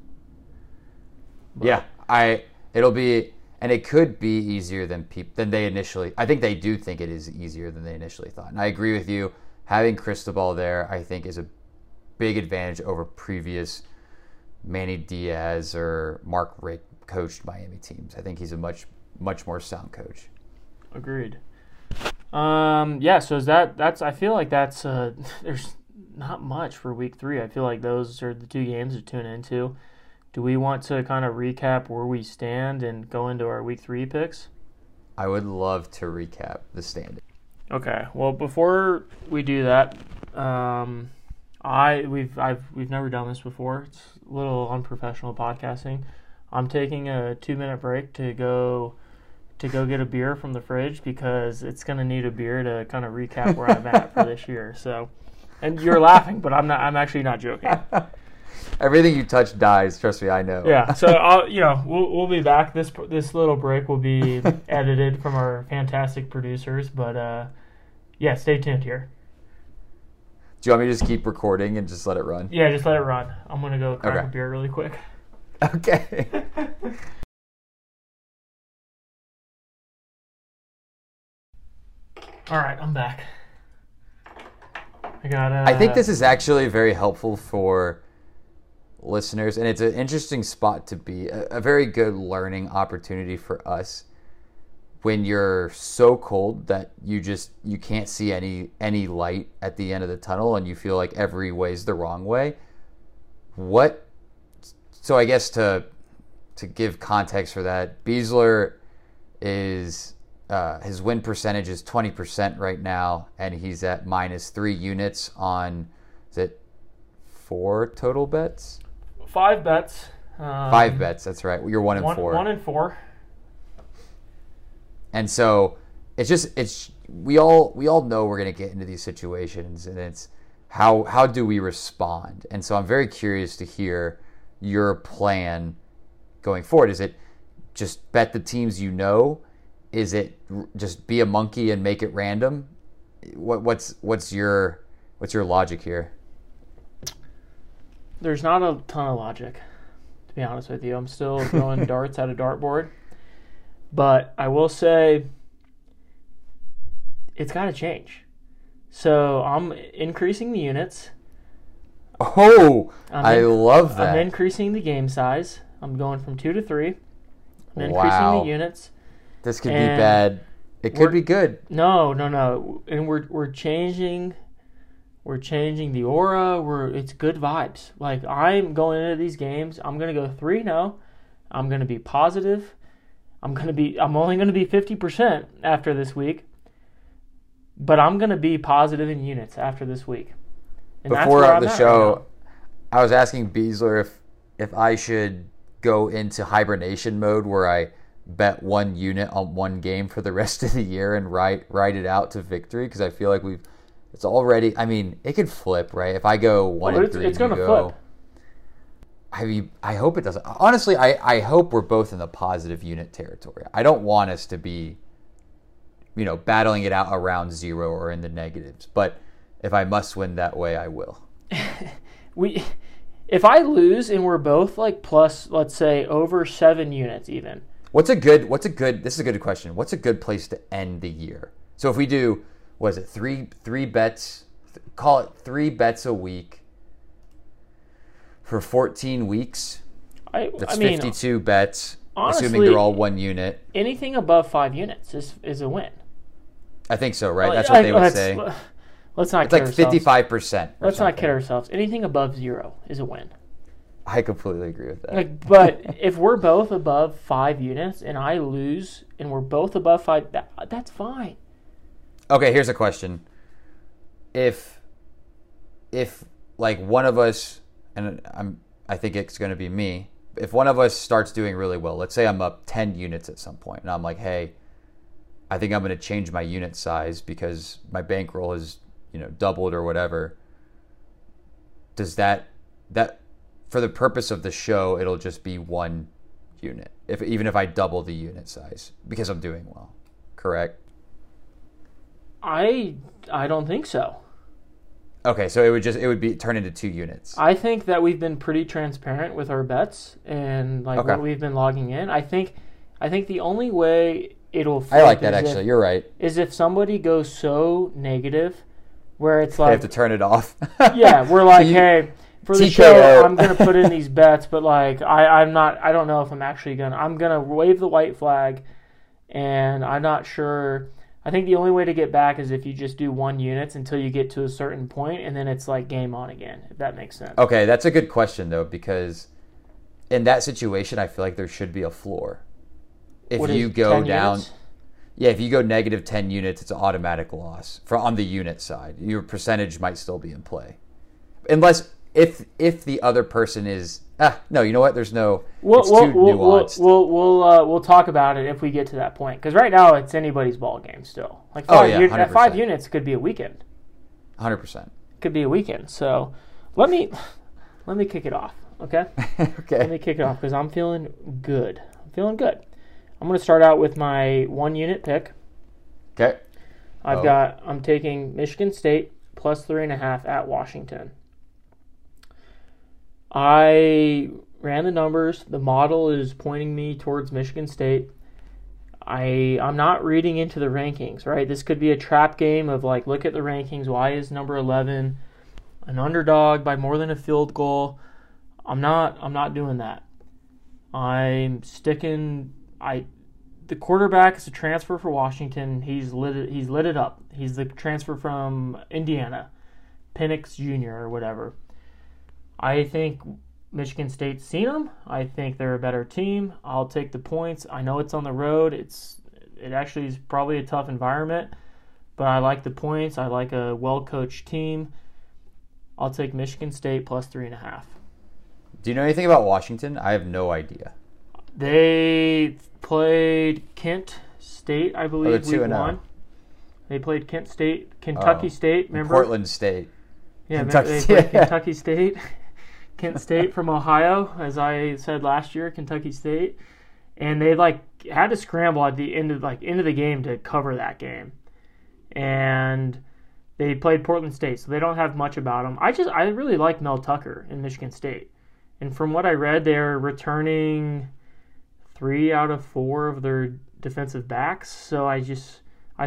But yeah, it'll be, and it could be easier than they initially. I think they do think it is easier than they initially thought, and I agree with you. Having Cristobal there, I think, is a big advantage over previous Manny Diaz or Mark Rick coached Miami teams. I think he's a much more sound coach. Agreed. Yeah. So is that's? I feel like that's there's not much for week three. I feel like those are the two games to tune into. Do we want to kind of recap where we stand and go into our week three picks? I would love to recap the standings. Okay. Well, before we do that, we've never done this before. It's a little unprofessional podcasting. I'm taking a 2-minute break to go get a beer from the fridge, because it's going to need a beer to kind of recap where I'm at for this year. So, and you're laughing, but I'm actually not joking. Everything you touch dies. Trust me, I know. Yeah. So we'll be back. This little break will be edited from our fantastic producers, but yeah, stay tuned here. Do you want me to just keep recording and just let it run? Yeah, just let it run. I'm gonna go crack a beer really quick. Okay. All right, I'm back. I think this is actually very helpful for listeners, and it's an interesting spot to be. A very good learning opportunity for us when you're so cold that you can't see any light at the end of the tunnel, and you feel like every way's the wrong way. So I guess to give context for that, Beasler is. His win percentage is 20% right now, and he's at -3 units on, is it 4 total bets? 5 bets. 5 bets, that's right. You're 1 and 4. 1 and 4. And so it's just we all know we're going to get into these situations, and it's how do we respond? And so I'm very curious to hear your plan going forward. Is it just bet the teams you know? Is it just be a monkey and make it random? What's your logic here? There's not a ton of logic, to be honest with you. I'm still throwing darts at a dartboard, but I will say it's got to change. So I'm increasing the units. Oh, I love that. I'm increasing the game size. I'm going from 2 to 3. I'm increasing the units. This could be bad. It could be good. No. And we're changing the aura. It's good vibes. Like, I'm going into these games, I'm gonna go 3-0. I'm gonna be positive. I'm only gonna be 50% after this week. But I'm gonna be positive in units after this week. And before the show, I was asking Beasler if I should go into hibernation mode where I bet 1 unit on 1 game for the rest of the year and ride it out to victory, because I feel like it's already. I mean, it could flip, right? If I go 1 and 3, it's going to flip. I mean, I hope it doesn't. Honestly, I hope we're both in the positive unit territory. I don't want us to be, battling it out around 0 or in the negatives. But if I must win that way, I will. If I lose and we're both like plus, let's say over 7 units even. This is a good question. What's a good place to end the year? So if we do, what is it, three bets, call it 3 bets a week for 14 weeks. That's 52 bets. honestly, assuming they're all one unit. Anything above 5 units is a win. I think so, right? Well, that's what they would say. Let's not kid ourselves. It's like 55%. Let's not kid ourselves. Anything above 0 is a win. I completely agree with that. Like, but if we're both above 5 units and I lose and we're both above 5, that's fine. Okay, here's a question. If like one of us, and I think it's going to be me, if one of us starts doing really well, let's say I'm up 10 units at some point, and I'm like, hey, I think I'm going to change my unit size because my bankroll has, doubled or whatever. Does that for the purpose of the show, it'll just be 1 unit, even if I double the unit size because I'm doing well, correct? I don't think so. Okay, so it would be turn into 2 units. I think that we've been pretty transparent with our bets and what we've been logging in. I think the only way it'll flip, I like that actually. You're right. Is if somebody goes so negative where it's like they have to turn it off. Yeah, we're like, hey, for the show I'm gonna put in these bets, but like I don't know if I'm actually gonna. I'm gonna wave the white flag, and I'm not sure. I think the only way to get back is if you just do 1 unit until you get to a certain point, and then it's like game on again, if that makes sense. Okay, that's a good question, though, because in that situation, I feel like there should be a floor. If you go down, units? Yeah, if you go negative 10 units, it's an automatic loss on the unit side. Your percentage might still be in play. Unless if the other person is, no, you know what? There's no, it's too nuanced. We'll talk about it if we get to that point. Because right now it's anybody's ball game still. Like 5 units could be a weekend. 100%. Could be a weekend. So let me kick it off, okay? Okay. Let me kick it off because I'm feeling good. I'm going to start out with my 1 unit pick. Okay. I'm taking Michigan State plus 3.5 at Washington. I ran the numbers. The model is pointing me towards Michigan State. I'm not reading into the rankings, right? This could be a trap game of like, look at the rankings. Why is number 11 an underdog by more than a field goal? I'm not doing that. I'm sticking. The quarterback is a transfer for Washington. He's lit it up. He's the transfer from Indiana, Penix Jr. or whatever. I think Michigan State's seen them. I think they're a better team. I'll take the points. I know it's on the road. It actually is probably a tough environment, but I like the points. I like a well-coached team. I'll take Michigan State plus 3.5. Do you know anything about Washington? I have no idea. They played Kent State, I believe. They're 2-1. They played Kent State, Kentucky State. Remember Portland State. Yeah, they played Kentucky State. Kent State from Ohio, as I said last year, Kentucky State, and they had to scramble at the end of the game to cover that game, and they played Portland State, so they don't have much about them. I really like Mel Tucker in Michigan State, and from what I read, they're returning 3 out of 4 of their defensive backs, so I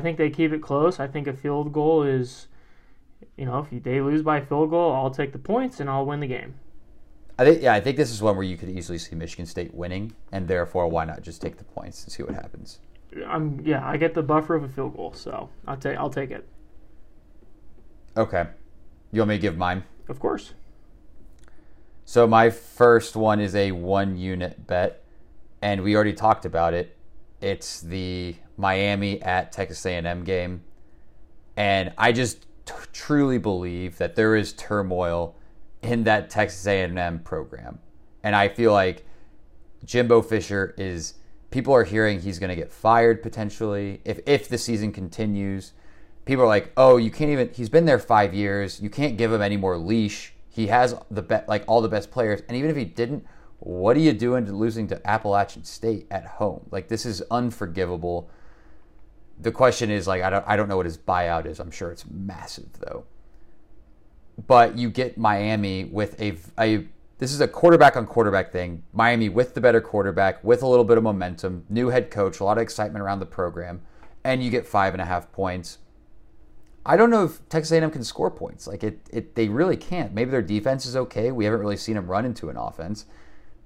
think they keep it close. I think a field goal is, if they lose by field goal, I'll take the points and I'll win the game. I think this is one where you could easily see Michigan State winning, and therefore, why not just take the points and see what happens? I get the buffer of a field goal, so I'll take it. Okay, you want me to give mine? Of course. So my first one is a 1 unit bet, and we already talked about it. It's the Miami at Texas A&M game, and I just truly believe that there is turmoil in that Texas A&M program, and I feel like Jimbo Fisher is. People are hearing he's going to get fired potentially if the season continues. People are like, "Oh, you can't even." He's been there 5 years. You can't give him any more leash. He has all the best players, and even if he didn't, what are you doing losing to Appalachian State at home? Like, this is unforgivable. The question is, I don't know what his buyout is. I'm sure it's massive, though. But you get Miami with this is a quarterback-on-quarterback thing. Miami with the better quarterback, with a little bit of momentum, new head coach, a lot of excitement around the program, and you get 5.5 points. I don't know if Texas A&M can score points. They really can't. Maybe their defense is okay. We haven't really seen them run into an offense.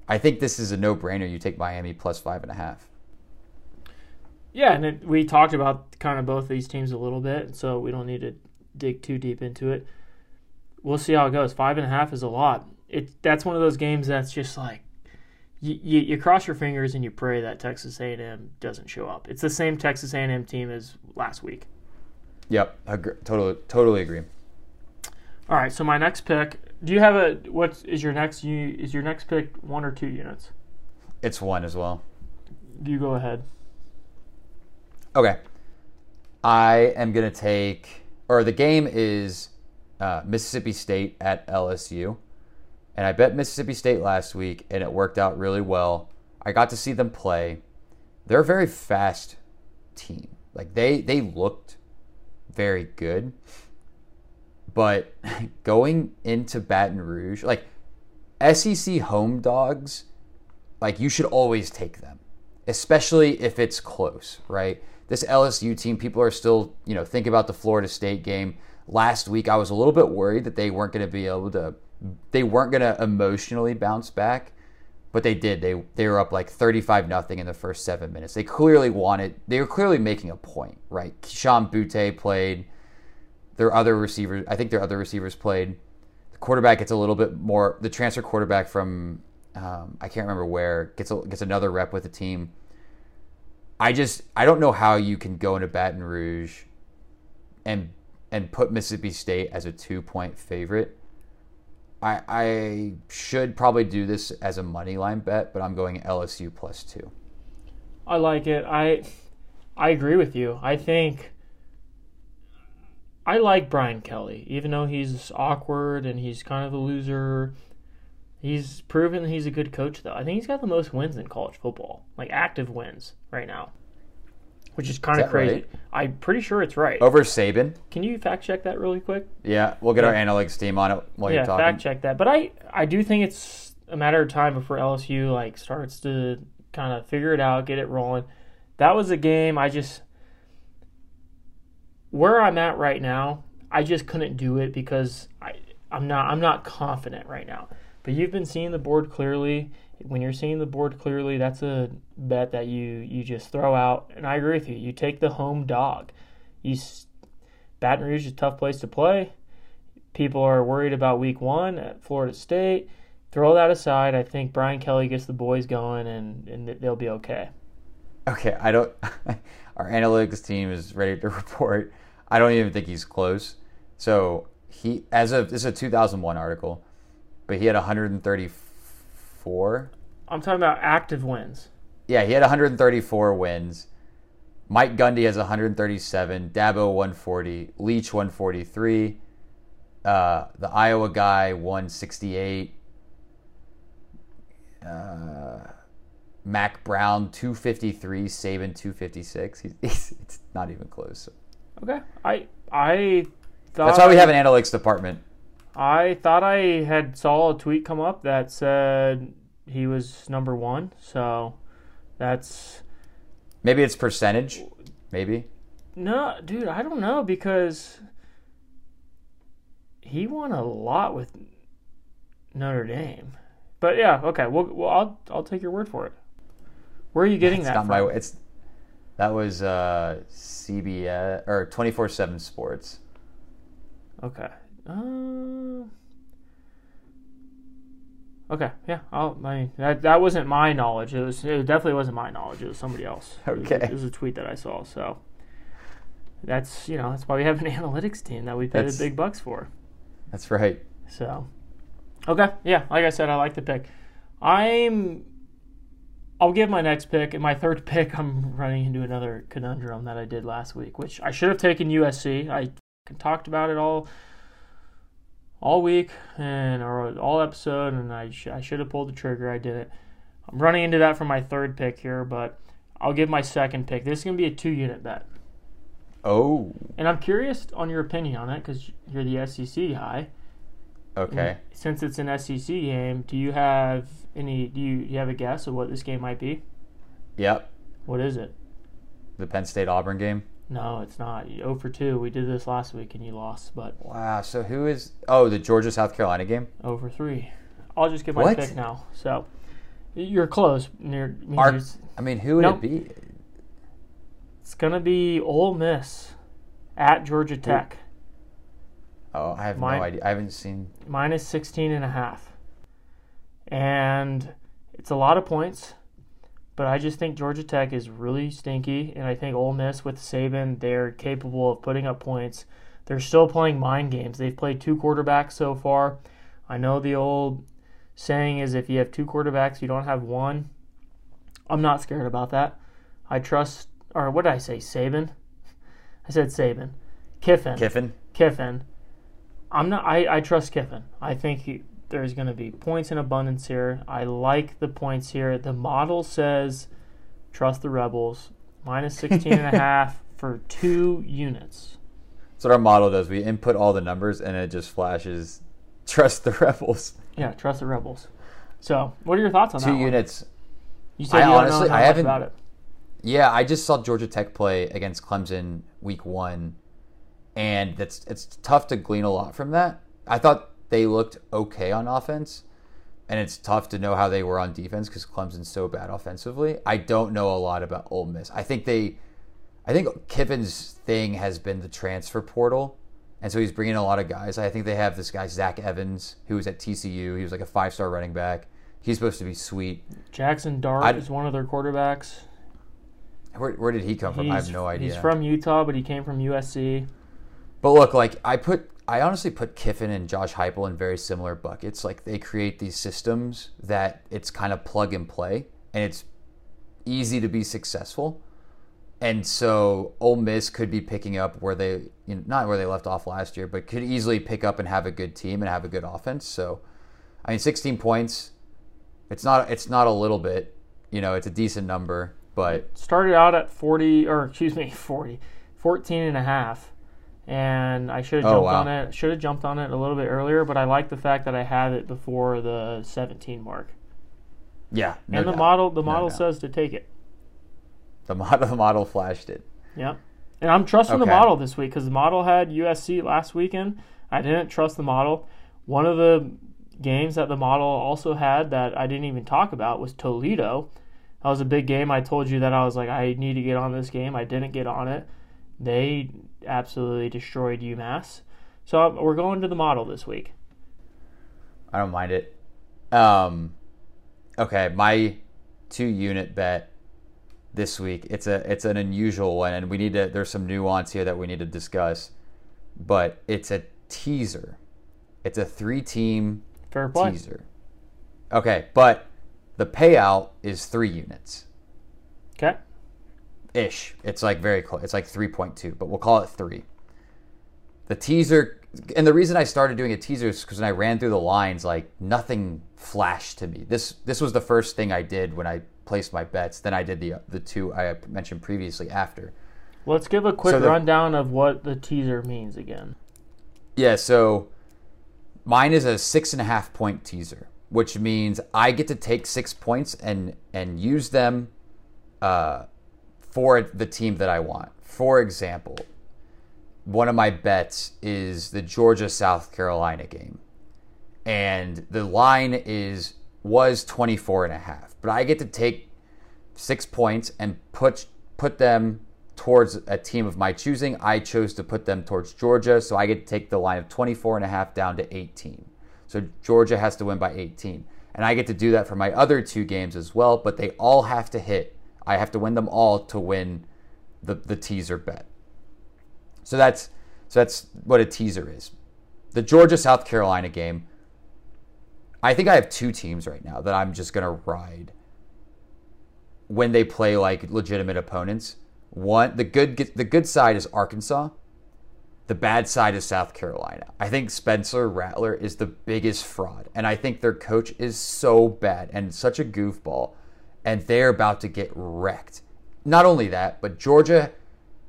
I think this is a no-brainer. You take Miami plus 5.5. Yeah, and we talked about kind of both these teams a little bit, so we don't need to dig too deep into it. We'll see how it goes. 5.5 is a lot. That's one of those games that's just like you cross your fingers and you pray that Texas A&M doesn't show up. It's the same Texas A&M team as last week. Yep, totally agree. All right, so my next pick. Do you have is your next pick 1 or 2 units? It's 1 as well. You go ahead. Okay. I am going to take – or the game is Mississippi State at LSU. And I bet Mississippi State last week, and it worked out really well. I got to see them play. They're a very fast team. Like, they looked very good. But going into Baton Rouge, like, SEC home dogs, like, you should always take them, especially if it's close, right? This LSU team, people are still, thinking about the Florida State game. Last week, I was a little bit worried that they weren't going to be able to, they weren't going to emotionally bounce back, but they did. They were up like 35-0 in the first 7 minutes. They were clearly making a point, right? Shawn Boutte played. Their other receivers played. The quarterback gets a little bit more. The transfer quarterback from I can't remember where gets another rep with the team. I don't know how you can go into Baton Rouge and put Mississippi State as a 2-point favorite. I should probably do this as a money line bet, but I'm going LSU plus 2. I like it. I agree with you. I think. I like Brian Kelly, even though he's awkward and he's kind of a loser. He's proven that he's a good coach, though. I think he's got the most wins in college football, like active wins right now, which is kind of crazy. Right? I'm pretty sure it's right. Over Saban. Can you fact-check that really quick? Yeah, we'll get our analytics team on it while you're talking. Yeah, fact-check that. But I do think it's a matter of time before LSU starts to kind of figure it out, get it rolling. That was a game where I'm at right now, I just couldn't do it because I'm not confident right now. But you've been seeing the board clearly. When you're seeing the board clearly, that's a bet that you just throw out. And I agree with you. You take the home dog. Baton Rouge is a tough place to play. People are worried about week 1 at Florida State. Throw that aside. I think Brian Kelly gets the boys going, and they'll be okay. Okay, our analytics team is ready to report. I don't even think he's close. So this is a 2001 article, but he had 134. I'm talking about active wins. Yeah, he had 134 wins. Mike Gundy has 137. Dabo 140. Leach 143. The Iowa guy 168. Mack Brown 253, Saban 256. It's not even close. Okay, I thought that's why we have an analytics department. I thought I had saw a tweet come up that said he was number 1. So that's maybe it's percentage. Maybe. No, dude, I don't know because he won a lot with Notre Dame. But yeah, okay. Well, I'll take your word for it. Where are you getting that from? That was CBS or 24/7 Sports. Okay. Okay. Yeah. That wasn't my knowledge. It definitely wasn't my knowledge. It was somebody else. Okay. It was a tweet that I saw. So that's that's why we have an analytics team that we paid big bucks for. That's right. So. Okay. Yeah. Like I said, I like the pick. I'll give my next pick. And my third pick, I'm running into another conundrum that I did last week, which I should have taken USC. I talked about it all week and all episode, and I should have pulled the trigger. I didn't. I'm running into that for my third pick here, but I'll give my second pick. This is going to be a 2-unit bet. Oh. And I'm curious on your opinion on it because you're the SEC guy. Okay. And since it's an SEC game, do you have a guess of what this game might be? Yep. What is it? The Penn State-Auburn game? No, it's not. 0 for 2. We did this last week and you lost, but wow, so who is the Georgia-South Carolina game? 0 for 3. I'll just give my pick now. So You're close. Who would it be? It's going to be Ole Miss at Georgia Tech. Oh, I have no idea. I haven't seen. Minus 16.5. And it's a lot of points, but I just think Georgia Tech is really stinky, and I think Ole Miss with Saban, they're capable of putting up points. They're still playing mind games. They've played two quarterbacks so far. I know the old saying is if you have two quarterbacks, you don't have one. I'm not scared about that. I trust, or what did I say, Saban? I said Saban. Kiffin. I trust Kiffin. I think there's going to be points in abundance here. I like the points here. The model says trust the Rebels. Minus 16.5 for 2 units. That's what our model does. We input all the numbers, and it just flashes trust the Rebels. Yeah, trust the Rebels. So what are your thoughts on that one? 2 units. You said you honestly don't know about it. Yeah, I just saw Georgia Tech play against Clemson week 1, and it's tough to glean a lot from that. I thought they looked okay on offense, and it's tough to know how they were on defense because Clemson's so bad offensively. I don't know a lot about Ole Miss. I think Kiffin's thing has been the transfer portal, and so he's bringing a lot of guys. I think they have this guy, Zach Evans, who was at TCU. He was like a 5-star running back. He's supposed to be sweet. Jackson Dart is one of their quarterbacks. Where did he come from? I have no idea. He's from Utah, but he came from USC. But look, like I honestly put Kiffin and Josh Heupel in very similar buckets. Like they create these systems that it's kind of plug and play, and it's easy to be successful. And so Ole Miss could be picking up where they, not where they left off last year, but could easily pick up and have a good team and have a good offense. So, 16 points. It's not a little bit. It's a decent number, but it started out at 14.5. And I should have jumped on it. Should have jumped on it a little bit earlier, but I like the fact that I had it before the 17 mark. Yeah, the model says to take it. The model flashed it. Yeah, and I'm trusting the model this week because the model had USC last weekend. I didn't trust the model. One of the games that the model also had that I didn't even talk about was Toledo. That was a big game. I told you that I was like, I need to get on this game. I didn't get on it. They absolutely destroyed UMass. So we're going to the model this week. I don't mind it. Okay, my 2-unit bet this week, it's an unusual one, and there's some nuance here that we need to discuss, but it's a teaser. It's a 3-team fair play teaser. Okay, but the payout is 3 units. Okay. Ish. It's like very close. It's like 3.2, but we'll call it 3. The teaser, and the reason I started doing a teaser is because when I ran through the lines, like nothing flashed to me. This was the first thing I did when I placed my bets. Then I did the two I mentioned previously after. Let's give a quick rundown of what the teaser means again. Yeah, so mine is a 6.5-point teaser, which means I get to take 6 points and use them for the team that I want. For example, one of my bets is the Georgia-South Carolina game. And the line was 24.5. But I get to take 6 points and put them towards a team of my choosing. I chose to put them towards Georgia, so I get to take the line of 24.5 down to 18. So Georgia has to win by 18. And I get to do that for my other 2 games as well, but they all have to hit. I have to win them all to win the teaser bet. So that's what a teaser is. The Georgia-South Carolina game, I think I have 2 teams right now that I'm just going to ride when they play like legitimate opponents. One, the good side is Arkansas. The bad side is South Carolina. I think Spencer Rattler is the biggest fraud, and I think their coach is so bad and such a goofball. And they're about to get wrecked. Not only that, but Georgia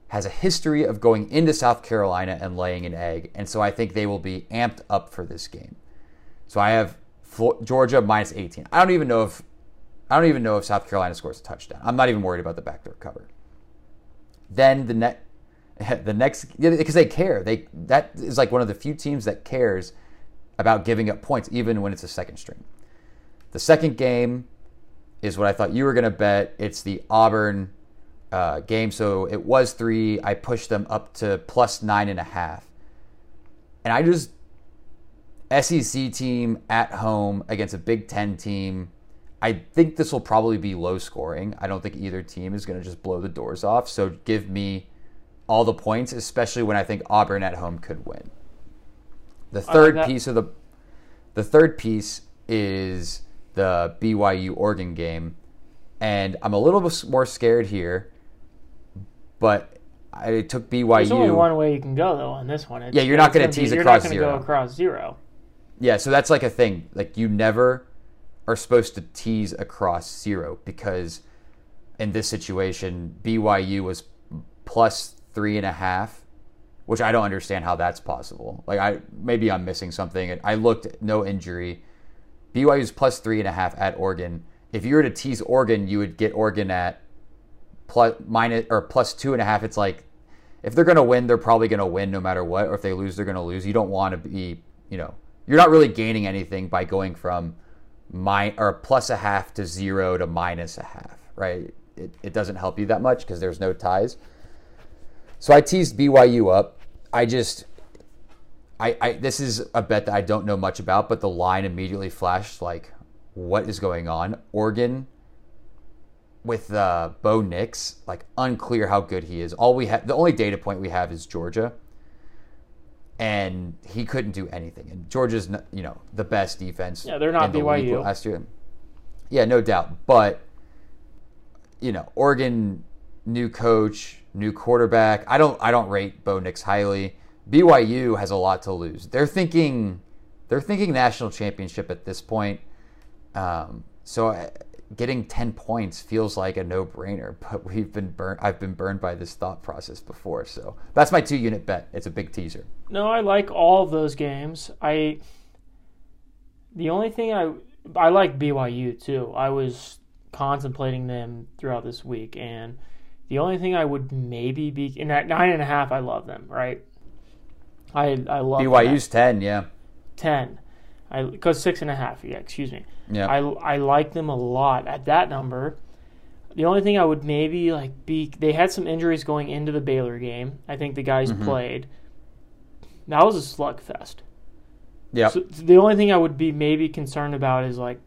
has a history of going into South Carolina and laying an egg. And so I think they will be amped up for this game. So I have Georgia minus 18. I don't even know if South Carolina scores a touchdown. I'm not even worried about the backdoor cover. Then the next, because they care. That is like one of the few teams that cares about giving up points, even when it's a second string. The second game is what I thought you were going to bet. It's the Auburn game, so it was 3. I pushed them up to plus 9.5. And I just, SEC team at home against a Big Ten team, I think this will probably be low scoring. I don't think either team is going to just blow the doors off. So give me all the points, especially when I think Auburn at home could win. The third piece of the third piece is the BYU-Oregon game. And I'm a little bit more scared here, but I took BYU. There's only one way you can go, though, on this one. It's, yeah, you're not going to tease across 0. You're not going to go across 0. Yeah, so that's like a thing. Like, you never are supposed to tease across 0 because in this situation, BYU was plus 3.5, which I don't understand how that's possible. Like, maybe I'm missing something. I looked, no injury. BYU's plus 3.5 at Oregon. If you were to tease Oregon, you would get Oregon at plus 2.5. It's like, if they're going to win, they're probably going to win no matter what. Or if they lose, they're going to lose. You don't want to be, you're not really gaining anything by going from plus 0.5 to 0 to minus 0.5, right? It doesn't help you that much because there's no ties. So I teased BYU up. This is a bet that I don't know much about, but the line immediately flashed, like, what is going on? Oregon with Bo Nix, like, unclear how good he is. The only data point we have is Georgia, and he couldn't do anything. And Georgia's, the best defense. Yeah, they're not BYU last year. Yeah, no doubt. But Oregon, new coach, new quarterback. I don't rate Bo Nix highly. BYU has a lot to lose. They're thinking national championship at this point. So getting 10 points feels like a no-brainer, but I've been burned by this thought process before. So that's my 2-unit bet. It's a big teaser. No, I like all of those games. The only thing I like BYU too. I was contemplating them throughout this week, and the only thing I would maybe be in that 9.5. I love them, right? I love BYU's that. 10, yeah. 10. Because 6.5, yeah, excuse me. Yeah. I like them a lot at that number. The only thing I would maybe they had some injuries going into the Baylor game. I think the guys played. That was a slugfest. Yeah. So the only thing I would be maybe concerned about is, like,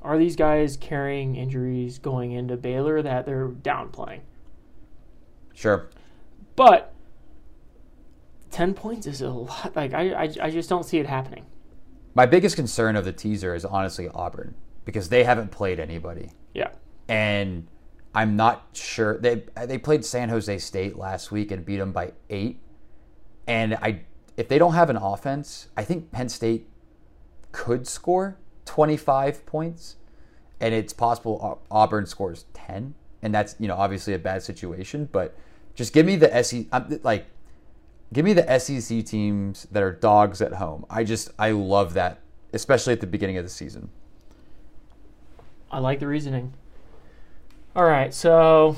are these guys carrying injuries going into Baylor that they're downplaying? Sure. But 10 points is a lot. Like, I just don't see it happening. My biggest concern of the teaser is honestly Auburn, because they haven't played anybody. Yeah. And I'm not sure. They played San Jose State last week and beat them by 8. And if they don't have an offense, I think Penn State could score 25 points, and it's possible Auburn scores 10. And that's, obviously a bad situation, but just give me the SEC. Give me the SEC teams that are dogs at home. I love that, especially at the beginning of the season. I like the reasoning. All right, so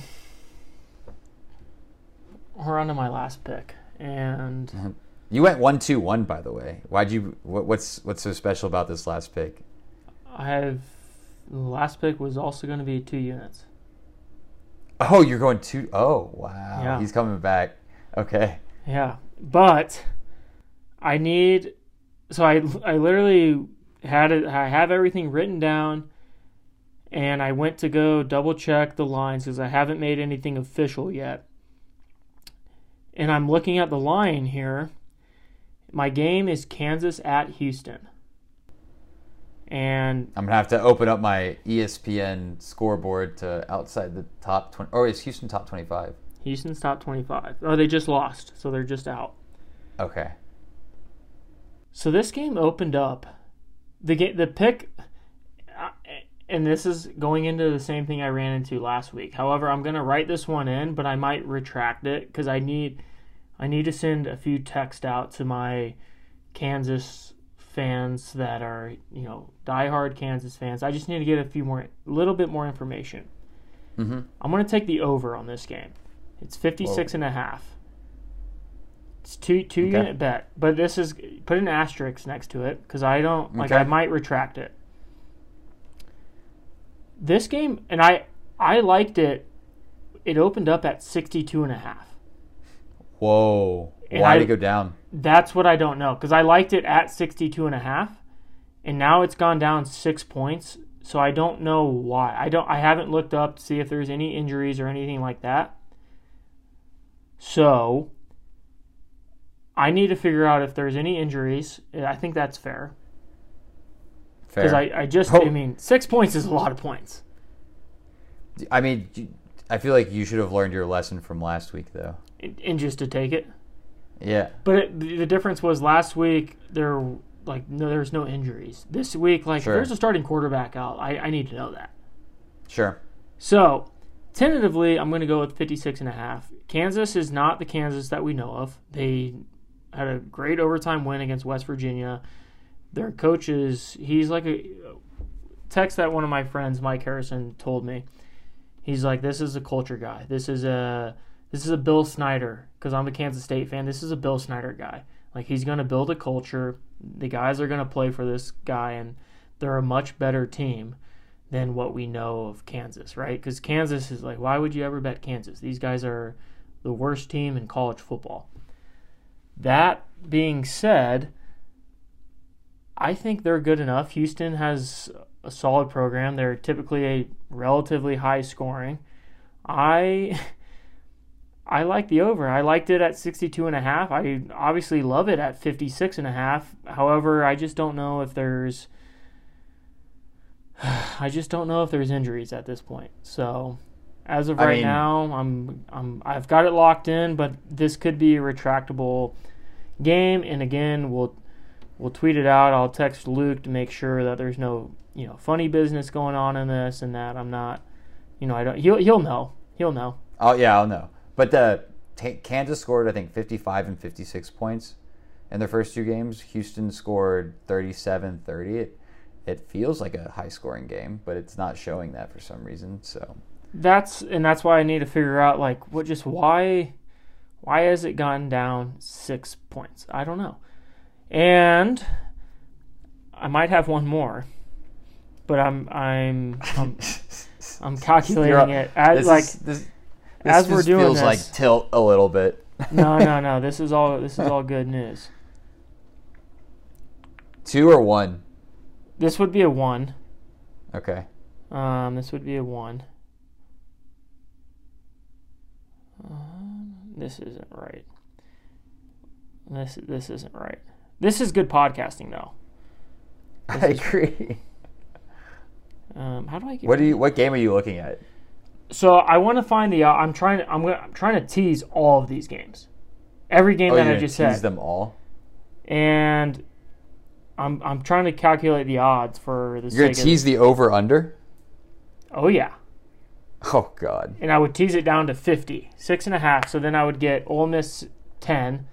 we're on to my last pick. And you went 1-2-1, by the way. What's so special about this last pick? The last pick was also going to be 2 units. Oh, you're going 2? Oh, wow. Yeah. He's coming back. Okay. Yeah, but I need, so I literally had it. I have everything written down, and I went to go double check the lines because I haven't made anything official yet. And I'm looking at the line here. My game is Kansas at Houston, and I'm gonna have to open up my ESPN scoreboard to outside the top 20. Or is Houston top 25? Houston's top 25. Oh, they just lost, so they're just out. Okay. So this game opened up. The pick, and this is going into the same thing I ran into last week. However, I'm going to write this one in, but I might retract it because I need to send a few texts out to my Kansas fans that are, diehard Kansas fans. I just need to get a little bit more information. Mm-hmm. I'm going to take the over on this game. It's 56.5. It's two okay. unit bet, but this is, put an asterisk next to it because I don't, I might retract it. This game, and I liked it. It opened up at 62.5. Whoa! Why did it go down? That's what I don't know, because I liked it at 62.5, and now it's gone down 6 points. So I don't know why. I haven't looked up to see if there's any injuries or anything like that. So I need to figure out if there's any injuries. I think that's fair. Because I mean, 6 points is a lot of points. I mean, I feel like you should have learned your lesson from last week, though. And just to take it? Yeah. But the difference was last week, there's no injuries. This week, if there's a starting quarterback out, I need to know that. Sure. So, tentatively, I'm going to go with 56.5. Kansas is not the Kansas that we know of. They had a great overtime win against West Virginia. Their coaches, he's like a text that one of my friends, Mike Harrison, told me. He's like, this is a culture guy. This is a Bill Snyder, because I'm a Kansas State fan. This is a Bill Snyder guy. Like, he's going to build a culture. The guys are going to play for this guy, and they're a much better team than what we know of Kansas, right? Because Kansas is like, why would you ever bet Kansas? These guys are the worst team in college football. That being said, I think they're good enough. Houston has a solid program. They're typically a relatively high scoring. I like the over. I liked it at 62.5. I obviously love it at 56.5. However, I just don't know if there's injuries at this point. So, as of right now, I've got it locked in, but this could be a retractable game, and again, We'll tweet it out. I'll text Luke to make sure that there's no, funny business going on in this and that. I'm not, I don't. He'll know. He'll know. Oh yeah, I'll know. But Kansas scored, I think, 55 and 56 points in their first two games. Houston scored 37, 30. It feels like a high scoring game, but it's not showing that for some reason. So that's why I need to figure out why has it gone down 6 points? I don't know. And I might have one more, but I'm calculating it as we're doing this. Feels like tilt a little bit. No. This is all good news. 2 or 1? This would be a 1. Okay. This would be a 1. This isn't right. This isn't right. This is good podcasting, though. I agree. How do I get? What game are you looking at? So I want to find the. I'm trying to tease all of these games. Every game that I just said. Tease them all. And I'm trying to calculate the odds for this. You're gonna tease the over under. Oh yeah. Oh God. And I would tease it down to 56.5. So then I would get Ole Miss 10.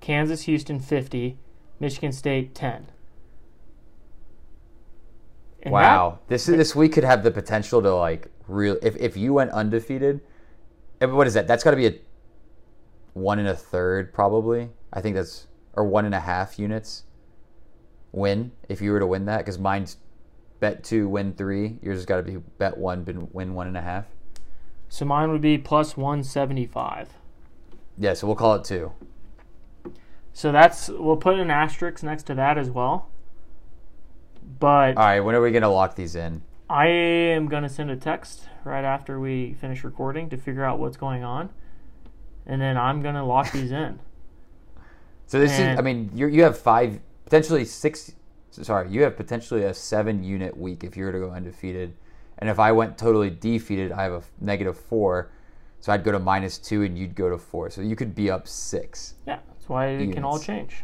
Kansas, Houston 50, Michigan State 10. And wow, this week could have the potential to if you went undefeated. What is that? That's got to be a 1 1/3 probably. I think that's 1.5 units win if you were to win that, because mine's bet 2, win 3. Yours has got to be bet 1, win 1.5. So mine would be plus 175. Yeah, so we'll call it 2. So we'll put an asterisk next to that as well. But all right, when are we going to lock these in? I am going to send a text right after we finish recording to figure out what's going on, and then I'm going to lock these in. So this is, you have 5, potentially 6. Sorry, you have potentially a 7-unit week if you were to go undefeated, and if I went totally defeated, I have a -4, so I'd go to -2 and you'd go to 4. So you could be up 6. Yeah. Why it can all change,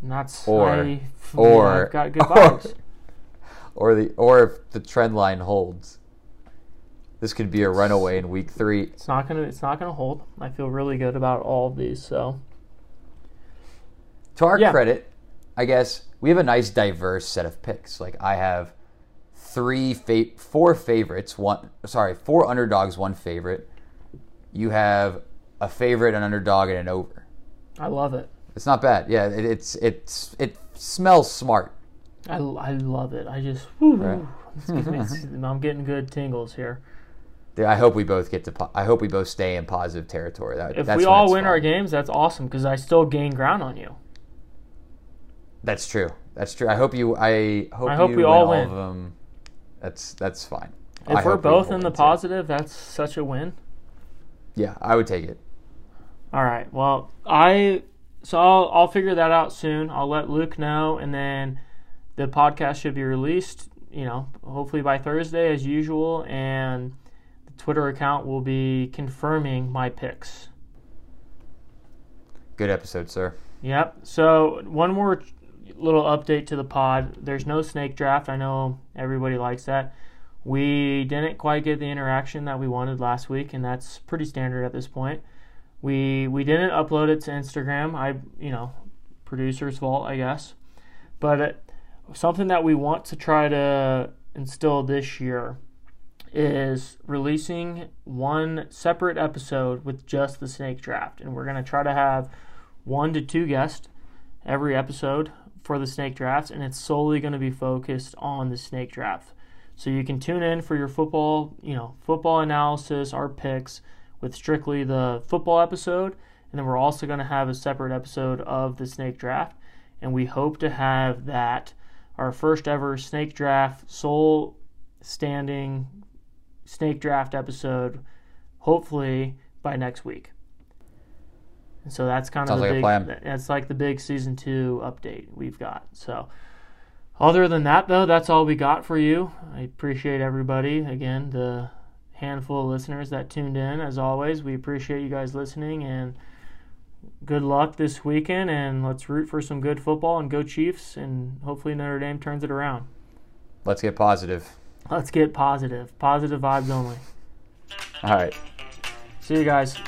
and that's why I've got good vibes. Or if the trend line holds, this could be a runaway in week 3. It's not gonna hold. I feel really good about all of these. So, to our credit, I guess we have a nice diverse set of picks. Like I have 4 favorites, 4 underdogs, 1 favorite. You have a favorite, an underdog, and an over. I love it. It's not bad. Yeah, it smells smart. I love it. I just right. I'm getting good tingles here. Dude, I hope we both get to. I hope we both stay in positive territory. If we all win our games, that's awesome because I still gain ground on you. That's true. That's true. I hope we all win all of them. That's fine. If we're both in the positive, that's such a win. Yeah, I would take it. All right. Well, I'll figure that out soon. I'll let Luke know, and then the podcast should be released, hopefully by Thursday as usual, and the Twitter account will be confirming my picks. Good episode, sir. Yep. So one more little update to the pod. There's no snake draft. I know everybody likes that. We didn't quite get the interaction that we wanted last week, and that's pretty standard at this point. We didn't upload it to Instagram. Producer's fault, I guess. But something that we want to try to instill this year is releasing one separate episode with just the snake draft. And we're going to try to have 1 to 2 guests every episode for the snake drafts, and it's solely going to be focused on the snake draft. So you can tune in for your football analysis, our picks, with strictly the football episode, and then we're also going to have a separate episode of the snake draft, and we hope to have that, our first ever snake draft, sole standing snake draft episode, hopefully by next week. And so that's kind of the big season 2 update we've got. So other than that, though, that's all we got for you. I appreciate everybody, again, the handful of listeners that tuned in. As always, we appreciate you guys listening, and good luck this weekend, and let's root for some good football and go Chiefs, and hopefully Notre Dame turns it around. Let's get positive. Let's get positive. Positive vibes only. All right. See you guys.